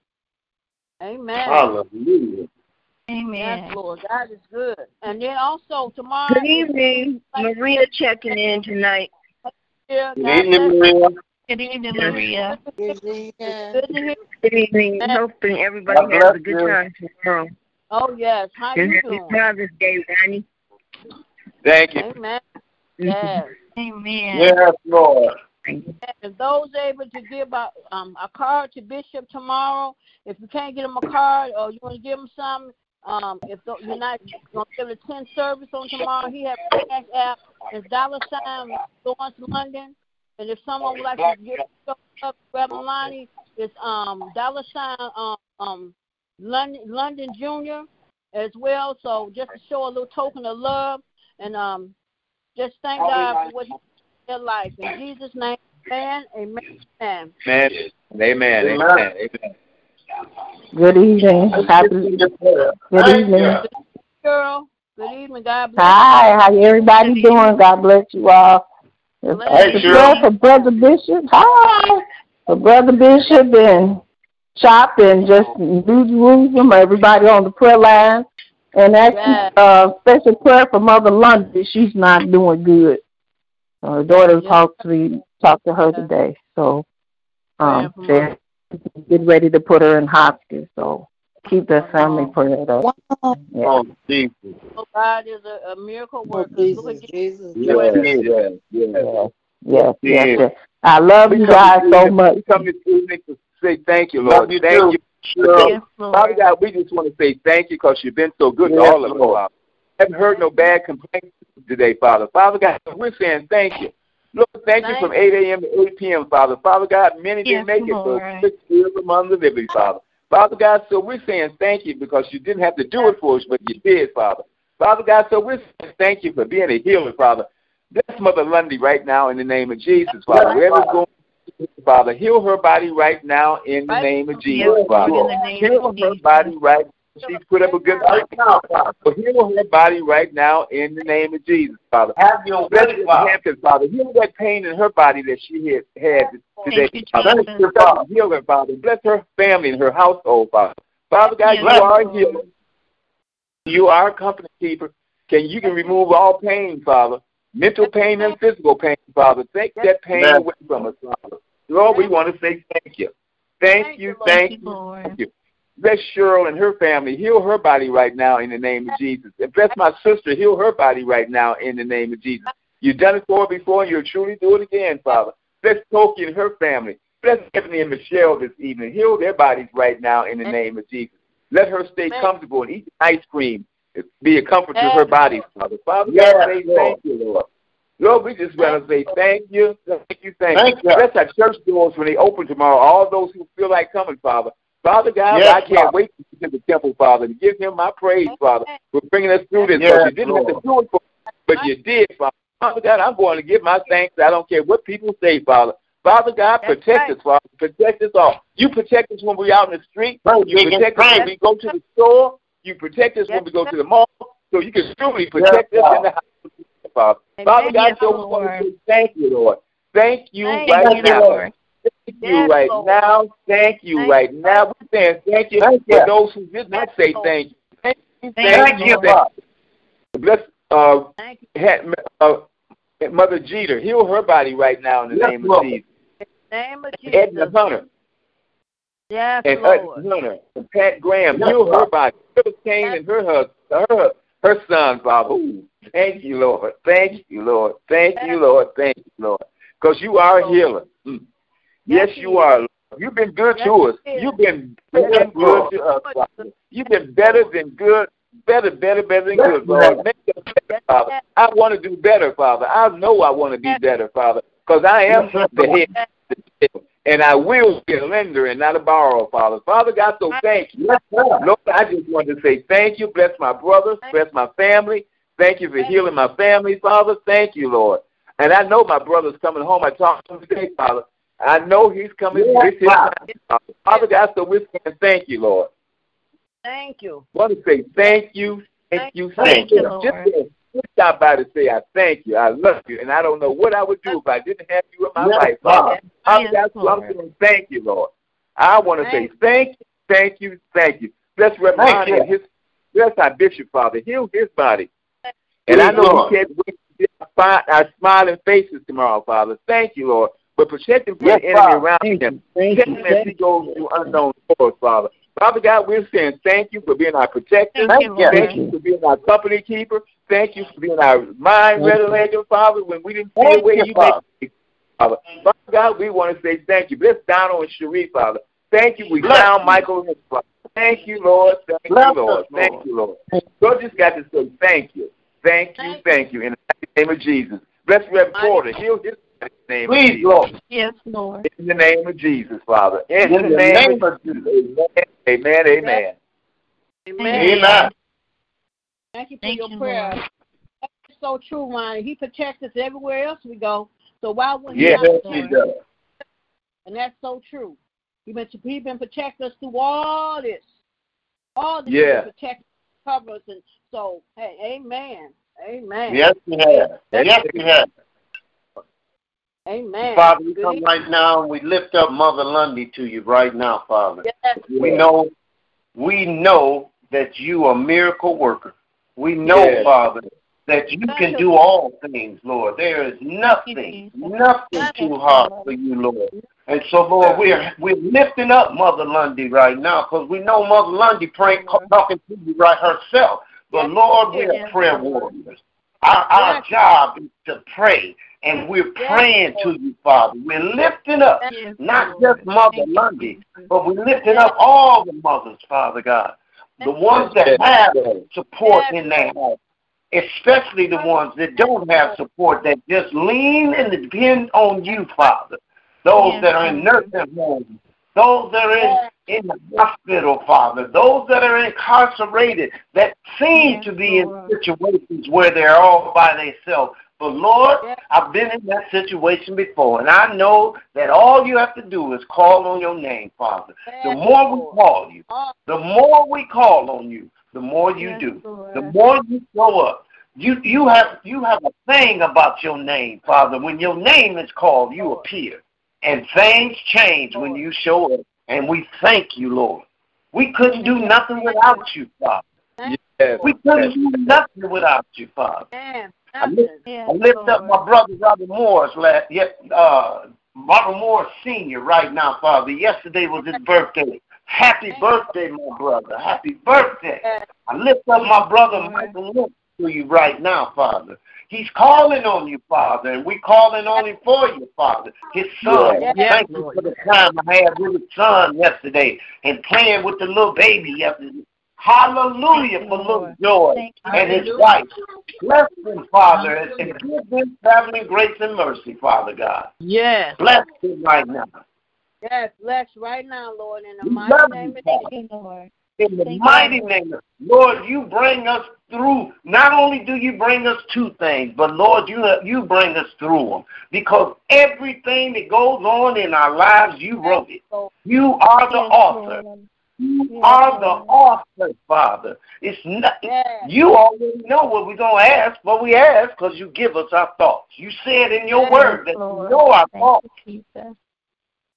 Amen. Hallelujah. Amen. Yes, Lord. God is good. And then also tomorrow. Good evening. Maria checking in tonight. Yeah, good evening, Maria. Good evening, Maria. Good evening. Good evening. I'm hoping everybody God has a good you. time tomorrow. Oh, yes. How are you doing? Happy Father's Day, Ronnie. Thank you. Amen. Yes. Amen. Yes, Lord. If those able to give a, um, a card to Bishop tomorrow, if you can't get him a card or you want to give him some, um, if the, you're not going to give him a ten service on tomorrow, he has a cash app. It's dollar sign, Lawrence London. And if someone would like to get up, Reverend Lonnie, it's um, dollar sign um, um, London, London Junior as well. So just to show a little token of love and um, just thank God for what He's doing in their life. In Jesus' name, amen, amen, amen. Amen, amen, amen. amen. Good evening. Happy Good evening. Good evening. Girl, good evening. God bless you. Hi, how everybody doing? God bless you all. Hey, sure. For Brother Bishop, hi. For Brother Bishop and Chop and just New Jerusalem, everybody on the prayer line. And actually, yes. uh, special prayer for Mother Lundy. She's not doing good. Her daughter yes. talked to me, talked to her yes. today, so um, they're getting ready to put her in hospice. So keep that family prayed up. Wow. Yeah. Oh, Jesus. God is a, a miracle worker. Oh, Jesus. Look at Jesus. Yes, yes, yes. yes. yes. yes. yes. yes. I love we you guys so to, much. We come this evening to say thank you, Lord. You thank too. you. Lord. Yes, Lord. Father God, we just want to say thank you because you've been so good yes, to all of us. I haven't heard no bad complaints today, Father. Father God, we're saying thank you. Lord, thank, thank you from eight a.m. to eight p.m., Father. Father God, many yes, didn't make Lord. it, so six years among the living, Father. Father God, so we're saying thank you because you didn't have to do it for us, but you did, Father. Father God, so we're saying thank you for being a healer, Father. Bless Mother Lundy right now in the name of Jesus, Father. Wherever's going on, Father, heal her body right now in the name of Jesus, Father. Heal her body right She's put up a good fight now, Father. So heal her body right now in the name of Jesus, Father. Have your way, Father. Father. Heal that pain in her body that she had, had today. You, Father. Father. Heal her, Father. Bless her family and her household, Father. Father God, yes. You are healer. You are a company keeper. Can you can remove all pain, Father, mental pain and physical pain, Father. Take yes. that pain yes. away from us, Father. Lord, we want to say thank you. Thank, thank you, thank you, Lord. Thank you. Bless Cheryl and her family. Heal her body right now in the name of Jesus. And bless my sister. Heal her body right now in the name of Jesus. You've done it for her before, and you'll truly do it again, Father. Bless Toki and her family. Bless Ebony and Michelle this evening. Heal their bodies right now in the name of Jesus. Let her stay comfortable and eat ice cream. Be a comfort to her body, Father. Father, yes, say thank you, Lord. Lord, we just want to say thank you, thank you, thank, thank you. Bless our church doors when they open tomorrow. All those who feel like coming, Father. Father God, yes, I can't Father. wait to get to the temple, Father, to give him my praise, Father, for bringing us through this. Yes, you didn't Lord. have to do it for us, but you did, Father. Father God, I'm going to give my thanks. I don't care what people say, Father. Father God, That's protect right. us, Father. Protect us all. You protect us when we're out in the street. Oh, you protect us right. when we go to the store. You protect us yes, when we go to the mall. So you can truly protect yes, us Father. in the house, Father. Amen. Father God, yes, so we want to say thank you, Lord. Thank you thank right you, now. Lord. Thank you yes, right Lord. now. Thank you thank right you. now. We're saying thank you thank for you. those who did not yes, say Lord. thank you. Thank you. Thank, thank you, Father. Bless uh, thank you. Had, uh, Mother Jeter. Heal her body right now in the yes, name Lord. of Jesus. In the name of Jesus. Edna Hunter. Yes, and Lord. Hunter, and Pat Graham, yes, heal Lord. her body. Heal Cain yes. and her husband, her, her son, Father. Ooh, thank you, Lord. Thank you, Lord. Thank yes. you, Lord. Thank you, Lord. Because you are a healer. Mm. Yes, yes, you are. Lord. You've been good yes, to us. You've been, yes, been good to us, Father. You've been better than good, better, better, better than yes, good, Lord. Make us better, Father. Yes. I want to do better, Father. I know I want to be yes. better, Father, because I am yes. the head. Yes. And I will be a lender and not a borrower, Father. Father God, so thank you. Lord, I just want to say thank you. Bless my brothers. Bless my family. Thank you for healing my family, Father. Thank you, Lord. And I know my brother's coming home. I talked to him today, Father. I know he's coming. Yes, his time, Father. Father God, so we're saying thank you, Lord. Thank you. I want to say thank you, thank you, thank, thank you. you. Just, say, just stop by to say I thank you. I love you. And I don't know what I would do if I didn't have you in my yes, life, Father. Father God, so I'm saying thank you, Lord. I want to say thank you, thank you, thank you. Bless Reverend Lonnie and his, bless our bishop, Father. Heal his body. And I know we can't wait to find our smiling faces tomorrow, Father. Thank you, Lord. But protect him from yes, the enemy Father. around thank him. Protect him as he goes through unknown doors, Father. Father God, we're saying thank you for being our protector. Thank you, thank thank you for being our company keeper. Thank you for being our mind regulator, Father, when we didn't see the way you, you made it, Father. Father God, we want to say thank you. Bless Donald and Cherie, Father. Thank you. We found Michael Lynch, Father. Thank you, Lord. Thank Bless you, Lord. Us, Lord. Thank you, Lord. So just got to say thank you. Thank you, thank you. In the name of Jesus. Bless Reverend Porter. Heal his name. Please, Lord. Yes, Lord. In the name of Jesus, Father. In, in the, the name, name of Jesus. Amen. Amen. Amen. Amen. Amen. Thank you for Thank your you, prayer. Lord. That's so true, Ronnie. He protects us everywhere else we go. So why wouldn't yes, he? Yes, he does. And that's so true. He been he been protecting us through all this, all this yeah. protect covers, and so hey, amen, amen. Yes, he has. Yes, he has. Amen. Father, we come right now and we lift up Mother Lundy to you right now, Father. Yes. We know, we know that you are a miracle worker. We know, yes. Father, that you can do all things, Lord. There is nothing, nothing too hard for you, Lord. And so, Lord, we're we're lifting up Mother Lundy right now because we know Mother Lundy praying, talking to you right herself. But, Lord, we are prayer warriors. Our, our job is to pray. And we're praying yes. to you, Father. We're lifting up yes. not just Mother Lundy, but we're lifting yes. up all the mothers, Father God. The ones that have support yes. in their house, especially the ones that don't have support, that just lean and depend on you, Father. Those yes. that are in nursing homes, those that are in, yes. in the hospital, Father, those that are incarcerated, that seem yes. to be in situations where they're all by themselves. But, Lord, I've been in that situation before, and I know that all you have to do is call on your name, Father. The more we call you, the more we call on you, the more you do, the more you show up. You you have you have a thing about your name, Father. When your name is called, you appear, and things change when you show up, and we thank you, Lord. We couldn't do nothing without you, Father. Yes. We couldn't do nothing without you, Father. I lift, I lift up my brother Robert Morris, last, uh, Robert Morris Senior right now, Father. Yesterday was his birthday. Happy birthday, my brother. Happy birthday. I lift up my brother Michael Lynch to you right now, Father. He's calling on you, Father, and we're calling on him for you, Father. His son, yeah, yeah. Thank you for the time I had with his son yesterday and playing with the little baby yesterday. Hallelujah for little Joy and his wife. Bless them, Father, and give them traveling grace and mercy, Father God. Yes. Bless them right now. Yes, bless right now, Lord, in the mighty name of Jesus, Lord. In the Thank mighty name of Lord, you bring us through. Not only do you bring us to things, but, Lord, you you bring us through them. Because everything that goes on in our lives, you wrote it. You are the author. You are the author, Father. It's not, you already know what we're going to ask, but we ask because you give us our thoughts. You said in your word that you know our thoughts.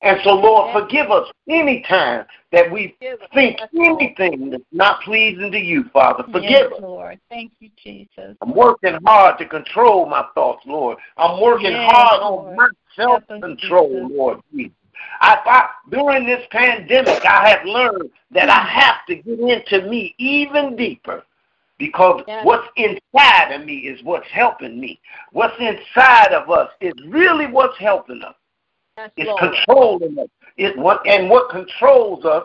And so, Lord, forgive us any time that we think anything that's not pleasing to you, Father. Forgive yes, us. Lord. Thank you, Jesus. I'm working hard to control my thoughts, Lord. I'm working yes, hard Lord. on my self-control, Lord Jesus. I, I, during this pandemic, I have learned that I have to get into me even deeper. Because yes. what's inside of me is what's helping me. What's inside of us is really what's helping us. Yes, it's Lord. controlling us. It, what, and what controls us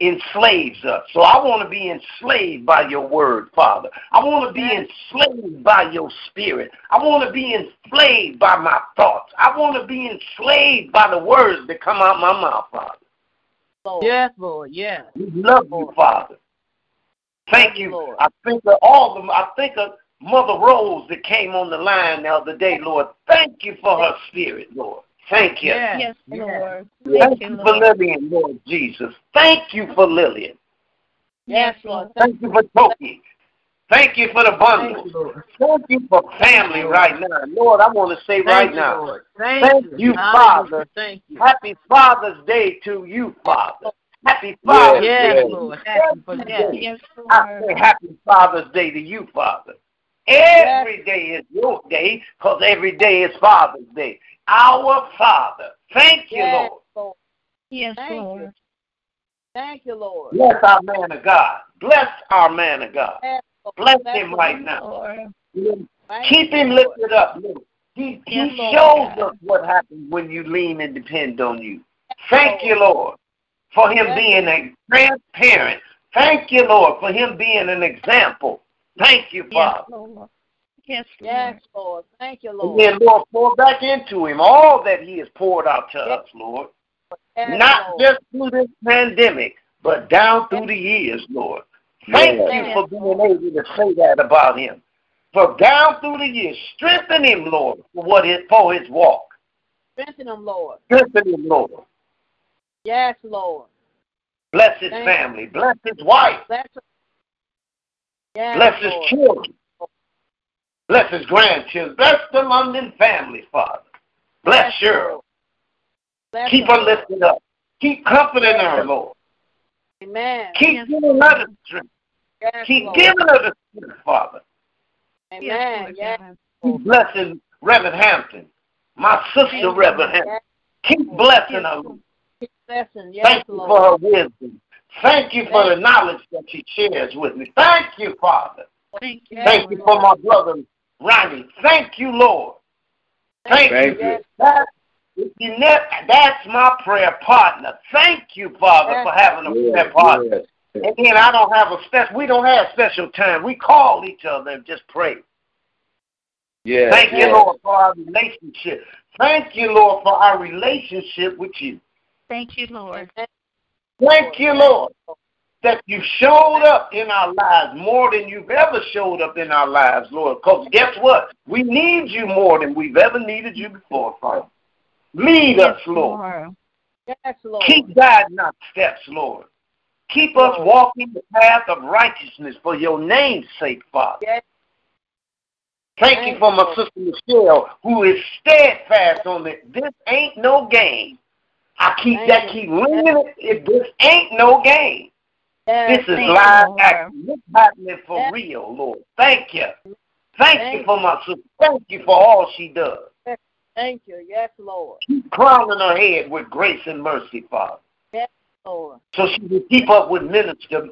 enslaves us. So I want to be enslaved by your word, Father. I want to be yes. enslaved by your spirit. I want to be enslaved by my thoughts. I want to be enslaved by the words that come out of my mouth, Father. Lord. Yes, Lord, yes. We love Lord. you, Father. Thank, Thank you. Lord. I think of all of them. I think of Mother Rose that came on the line the other day, Lord. Thank you for her spirit, Lord. Thank you. Yes, yes Lord. Thank, Thank you, Lord. for Lillian, Lord Jesus. Thank you for Lillian. Yes, Lord. Thank, Thank you for Toki. Thank you for the bundle. Thank, Thank you for family right now. Lord, I want to say Thank right you, now. Lord. Thank, Thank you, Father. Thank you. Happy Father's Day to you, Father. Happy Father's yes, Day. Yes, Lord. Happy yes, Lord. I say happy Father's Day to you, Father. Every yes. day is your day because every day is Father's Day. Our Father. Thank you, yes, Lord. Lord. Yes, Thank Lord. You. Thank you, Lord. Bless our man of God. Bless our man of God. Yes, Bless Thank him right Lord. now. Thank Keep him Lord. lifted up, Lord. He, yes, he shows Lord. us what happens when you lean and depend on you. Thank Lord. you, Lord, for him yes. being a transparent. Thank you, Lord, for him being an example. Thank you, Father. Yes, Lord. Yes, Lord. Yes, Lord. Thank you, Lord. And then, Lord, pour back into him all that he has poured out to yes. us, Lord. Yes, Not Lord. just through this pandemic, but down through yes. the years, Lord. Thank yes. you yes. for being able to say that about him. For down through the years, strengthen him, Lord, for, what is, for his walk. Strengthen him, Lord. Strengthen him, Lord. Yes, Lord. Bless his Thank family. You. Bless his wife. Bless him. Yes, Bless Lord. his children. Bless his grandchildren. Bless the London family, Father. Bless, Bless Cheryl. Bless Keep her lifted up. Keep comforting yes. her, Lord. Amen. Keep yes. giving her the strength. Yes, Keep Lord. giving her the strength, Father. Amen. Yes. Keep blessing Reverend Hampton, my sister, Amen. Reverend Hampton. Keep blessing her. Keep blessing. Yes, Thank you Lord. for her wisdom. Thank you for the knowledge that she shares with me. Thank you, Father. Thank you. Thank you for my brother, Ronnie. Thank you, Lord. Thank, Thank you. you. That, that's my prayer partner. Thank you, Father, for having a yes, prayer partner. Yes. And then I don't have a special, we don't have special time. We call each other and just pray. Yes, Thank yes. you, Lord, for our relationship. Thank you, Lord, for our relationship with you. Thank you, Lord. Thank you, Lord. that you've showed up in our lives more than you've ever showed up in our lives, Lord. Because guess what? We need you more than we've ever needed you before, Father. Lead yes, us, Lord. Lord. Yes, Lord. Keep guiding our steps, Lord. Keep Lord. us walking the path of righteousness for your name's sake, Father. Yes. Thank yes, you for my Lord. sister Michelle, who is steadfast on this. This ain't no game. I keep Thank that, keep ringing yes. it. This ain't no game. Yes, this is live action. It's happening for yes. real, Lord. Thank you. Thank, Thank you for my sister. Thank you for all she does. Yes. Thank you. Yes, Lord. Keep crowning her head with grace and mercy, Father. Yes, Lord. So she will keep up with Minister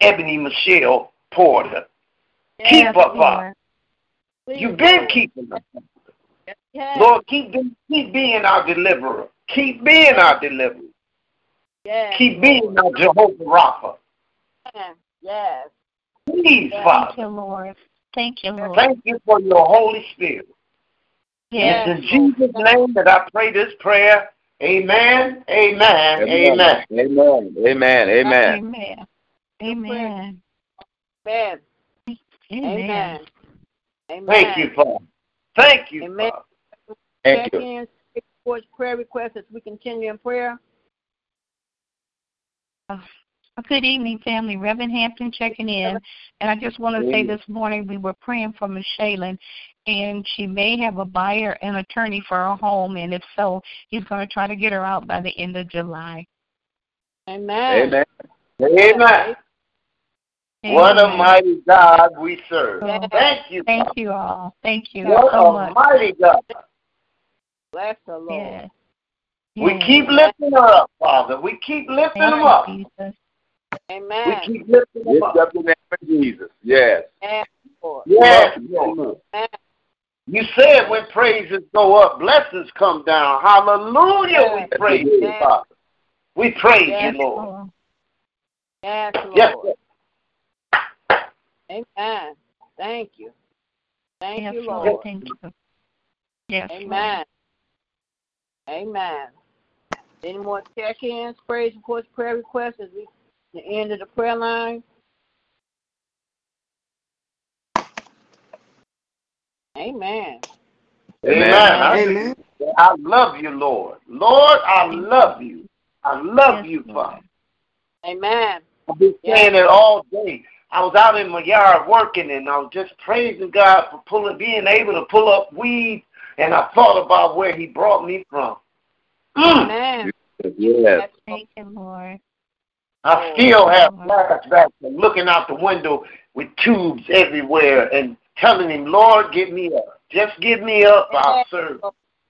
Ebony Michelle Porter. Yes, keep up, Lord. Father. Please, You've been Lord. keeping up. Yes. Lord, keep being, keep being our deliverer. Keep being our deliverer. Yes. Keep being our Jehovah Rapha. Yes. yes. Please, yes. Father. Thank you, Lord. Thank you, Lord. Thank you for your Holy Spirit. Yes. It's in Jesus' name that I pray this prayer. Amen. Amen. Amen. Amen. Amen. Amen. Amen. Amen. Amen. Amen. Thank you, Father. Thank you, Amen. Father. Thank you. Prayer request as we continue in prayer. Oh, good evening, family. Reverend Hampton checking in. And I just want to say this morning we were praying for Miz Shaylin, and she may have a buyer and attorney for her home, and if so, he's going to try to get her out by the end of July. Amen. Amen. Amen. Amen. What a mighty God we serve. Yes. Thank you. Thank you all. Thank you. What so a much. mighty God. Bless the Lord. Yes. We yes. keep lifting her up, Father. We keep lifting Amen, her up. Jesus. Amen. We keep lifting her up. Lift up the name of Jesus. Yes. Yes, Lord. Yes, Lord. Yes. You said when praises go up, blessings come down. Hallelujah. Yes. We praise yes. you, Father. We praise yes, you, Lord. Lord. Yes, Lord. Yes, Lord. Amen. Thank you. Thank yes, you, Lord. Lord. Thank you. Yes, Amen. Lord. Amen. Any more check-ins, praise, of course, prayer requests as we the end of the prayer line? Amen. Amen. Amen. I, I love you, Lord. Lord, I love you. I love yes, you, Father. Amen. I've been saying yes. it all day. I was out in my yard working, and I was just praising God for pulling, being able to pull up weeds. And I thought about where he brought me from. Amen. Mm. Yes. Thank you, Lord. I still have flashbacks of looking out the window with tubes everywhere and telling him, Lord, give me up. Just give me up, I'll serve.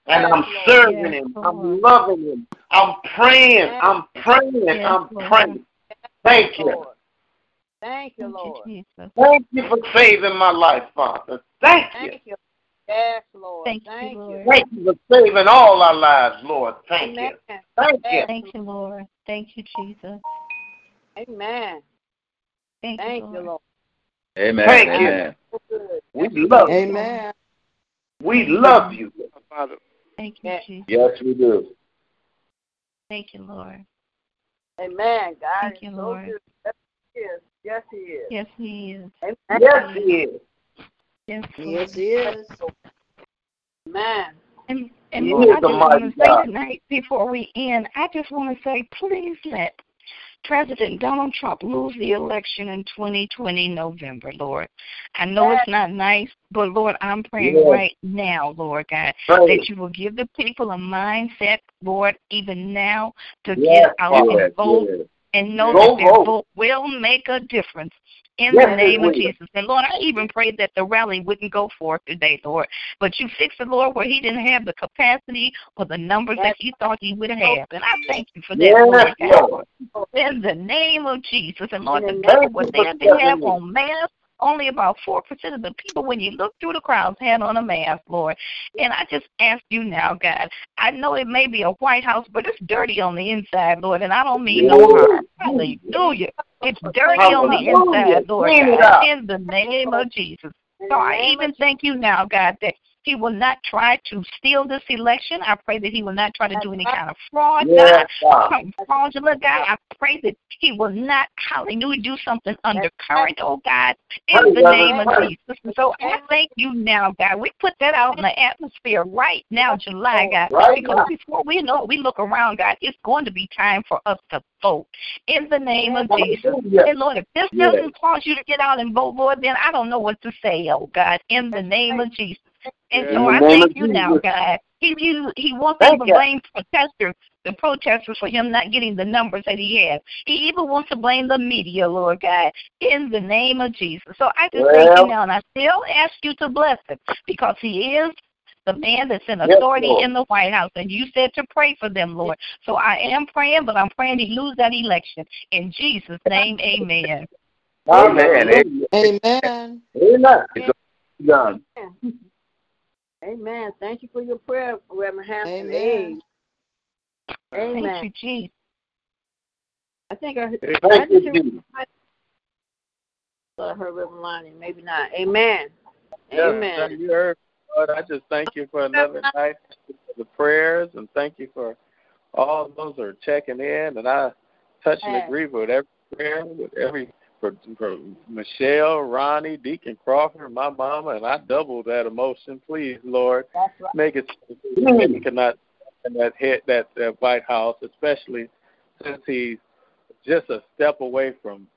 And I'm serving him. I'm loving him. I'm praying. I'm praying. I'm praying. Thank you. Thank you, Lord. Thank you for saving my life, Father. Thank you. Yes, Lord. Thank, Thank you, Lord. Thank you for saving all our lives, Lord. Thank Amen. you. Thank Amen. you. Thank you, Lord. Thank you, Jesus. Amen. Thank, Thank you, Lord. Lord. Amen. Thank Amen. you. So we love Amen. you. Amen. We love you, Father. Thank you, Jesus. Yes, we do. Thank you, Lord. Amen. God Thank is you, so Lord. Good. Yes, He is. Yes, He is. Yes, He is. Amen. Yes, He is. Yes, yes, he is. Man. And, and Lord, I just want to say tonight, before we end, I just want to say, please let President Donald Trump lose the election in twenty twenty, November, Lord. I know yes. it's not nice, but, Lord, I'm praying yes. right now, Lord God, Pray. that you will give the people a mindset, Lord, even now, to yes. get out yes. and vote yes. and know go, that their vote. vote will make a difference. In yes, the name of Jesus. And, Lord, I even prayed that the rally wouldn't go forth today, Lord. But you fixed it, Lord, where he didn't have the capacity or the numbers yes. that he thought he would have. And I thank you for that, yes, Lord, Lord. In the name of Jesus. And, Lord, the people were there to have on masks. Only about four percent of the people, when you look through the crowds, had on a mask, Lord. And I just ask you now, God, I know it may be a White House, but it's dirty on the inside, Lord, and I don't mean no harm. Hallelujah. It's dirty on the inside, Lord, God, in the name of Jesus. So I even thank you now, God, that he will not try to steal this election. I pray that he will not try to do any kind of fraud, yeah, God, some fraudulent guy. I pray that he will not, hallelujah, do something undercurrent, oh God, in the name of Jesus. And so I thank you now, God. We put that out in the atmosphere right now, July, God, because before we know it, we look around, God, it's going to be time for us to vote in the name of Jesus. And Lord, if this doesn't cause you to get out and vote, Lord, then I don't know what to say, oh God, in the name of Jesus. And so I thank you now, God. He you, he won't even blame protesters, the protesters for him not getting the numbers that he has. He even wants to blame the media, Lord God, in the name of Jesus. So I just well. thank you now, and I still ask you to bless him, because he is the man that's in authority yes, in the White House, and you said to pray for them, Lord. So I am praying, but I'm praying he lose that election. In Jesus' name, amen. Amen. Amen. Amen. Amen. Amen. Amen. Amen. Thank you for your prayer, Reverend Hampton. Amen. Amen. Thank you, Jesus. I think I heard, I you, I heard Reverend Lonnie. Maybe not. Amen. Yes, amen. You heard, Lord. I just thank you for another night, for the prayers, and thank you for all those that are checking in. And I touch and agree with every prayer, with every For, for Michelle, Ronnie, Deacon Crawford, my mama, and I double that emotion. Please, Lord, right. make it mm-hmm. cannot in that head that, that White House, especially since he's just a step away from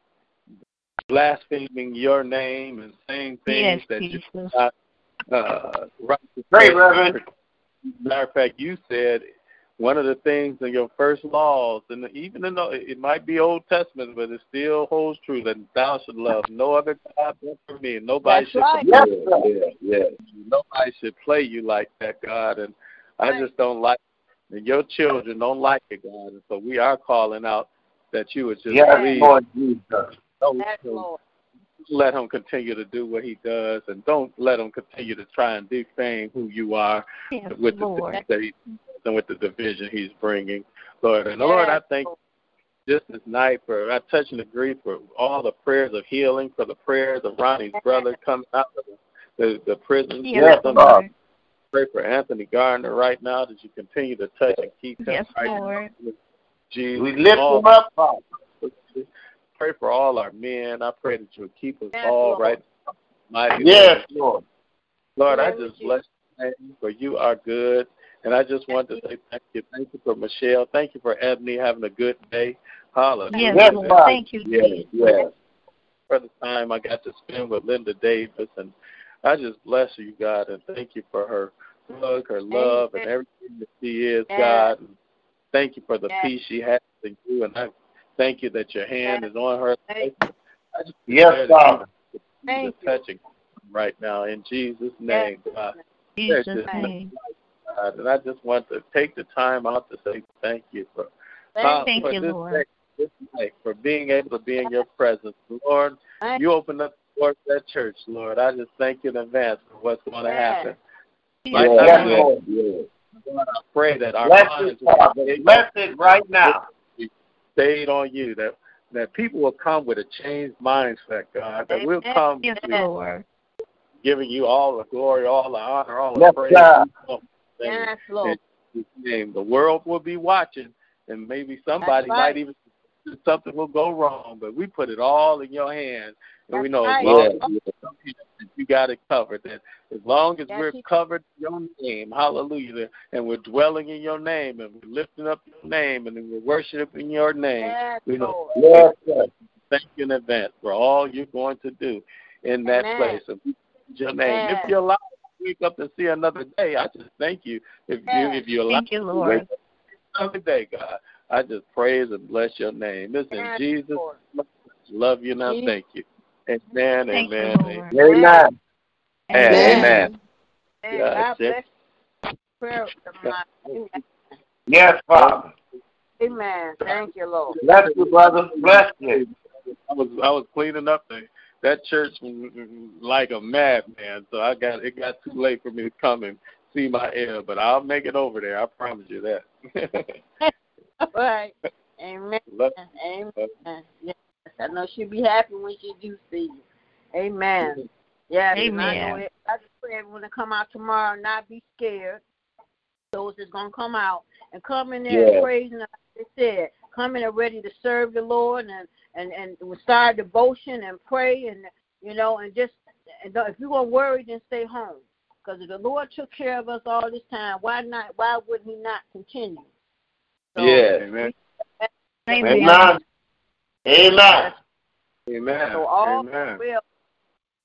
blaspheming your name and saying things yes, that Jesus. you not uh, right. Great, Reverend. Matter of fact, you said. One of the things in your first laws, and even though it might be Old Testament, but it still holds true, that thou should love no other God but for me. Nobody That's should right. yes, yes, yes. Nobody should play you like that, God. And right. I just don't like it. And your children don't like it, God. And so we are calling out that you would just yes, leave. Lord Jesus. Don't let him, let him continue to do what he does, and don't let him continue to try and defame who you are yes, with the Lord. things that he does. And with the division he's bringing, Lord. And, Lord, I thank you just this night for, I touch and agree for all the prayers of healing, for the prayers of Ronnie's brother coming out of the, the prison. Yes, Lord. I pray for Anthony Gardner right now that you continue to touch and keep him. Yes, right Lord. Now. Jesus, we lift him up, Father. Pray for all our men. I pray that you would keep us yes, all Lord. right now. Mighty yes, Lord. Lord, Lord I just you. bless you, for you are good. And I just want to say thank you. Thank you for Michelle. Thank you for Ebony having a good day. Hallelujah. Yes, thank you. Yes, yes. For the time I got to spend with Linda Davis, and I just bless you, God, and thank you for her hug, her love, and everything that she is, God. And thank you for the peace she has in you, and I thank you that your hand is on her. I just yes, God. Thank you. Touching right now in Jesus' name, God. Jesus' name. God, and I just want to take the time out to say thank you for, uh, thank for you, this, Lord. Day, this night, for being able to be in your presence. Lord, thank you opened up the door to that church, Lord. I just thank you in advance for what's going to happen. Yes. Right yes. Now, yes. Lord, I pray that our Bless minds it, Bless it right now. Stayed on you, that, that people will come with a changed mindset, God, that we'll come yes, with Lord. giving you all the glory, all the honor, all the yes, praise. God. Yes, Lord. The world will be watching, and maybe somebody right. might even something will go wrong, but we put it all in your hands, and That's we know right. as long yes. as you got it covered, that as long as yes, we're you. covered in your name, hallelujah, and we're dwelling in your name, and we're lifting up your name, and we're worshiping your name, yes, we know Lord. thank you in advance for all you're going to do in that Amen. place. So we your name. Amen. If you're alive, wake up and see another day. I just thank you if you if you allow you, Lord. Another day, God. I just praise and bless your name. Listen, yes, Jesus, Lord. love you now. Thank you. Amen. Thank amen. You, amen. Amen. Amen. Amen. Amen. Amen. Yes, Father. Amen. Thank you, Lord. Bless you, brother. Bless you. I was I was cleaning up there. That church was like a madman, so I got it got too late for me to come and see my air, but I'll make it over there. I promise you that. All right. Amen. Love Amen. Love yes. I know she'll be happy when she do see you. Amen. Yeah. Amen. I, know it, I just pray everyone to come out tomorrow and not be scared. Those that's going to come out and come in there yeah. and praise, and like they said, come in there ready to serve the Lord and, and, and start devotion and pray and, you know, and just, and if you are worried, then stay home. Because if the Lord took care of us all this time, why not? Why would he not continue? So, yeah, amen. Amen. Amen. Amen. Amen. So all amen. Well,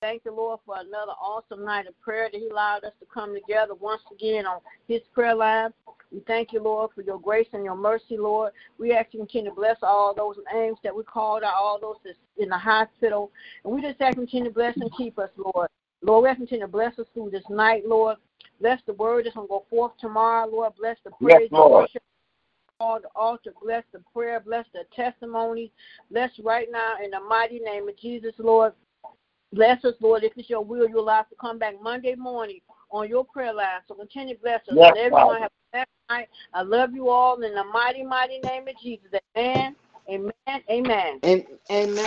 thank the Lord for another awesome night of prayer that he allowed us to come together once again on his prayer line. We thank you, Lord, for your grace and your mercy, Lord. We ask you to continue to bless all those names that we called out, all those that's in the hospital. And we just ask you to continue to bless and keep us, Lord. Lord, we ask you to continue to bless us through this night, Lord. Bless the word that's going to go forth tomorrow, Lord. Bless the praise yes, Lord. And worship. All the altar, bless the prayer, bless the testimony, bless right now in the mighty name of Jesus, Lord. Bless us, Lord. If it's your will, you allow us to come back Monday morning on your prayer line. So continue to bless us. Yes, let everyone have a blessed night. I love you all in the mighty, mighty name of Jesus. Amen. Amen. Amen. Amen. Amen.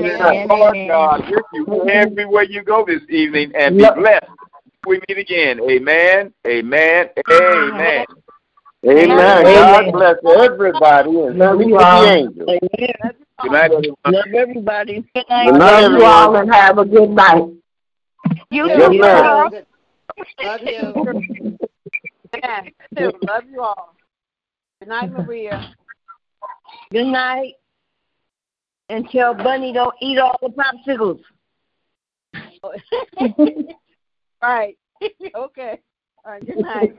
Amen. Lord God, with you everywhere you go this evening, and be blessed. We meet again. Amen. Amen. Amen. Amen. Amen. God bless everybody. And love you all. Angels. Amen. Good night, everybody. Love everybody. Good night. Love, love you all and have a good night. You too. Love you. Yeah, too. Love you all. Good night, Maria. Good night. And tell Bunny don't eat all the popsicles. All right. Okay. All right. Good night.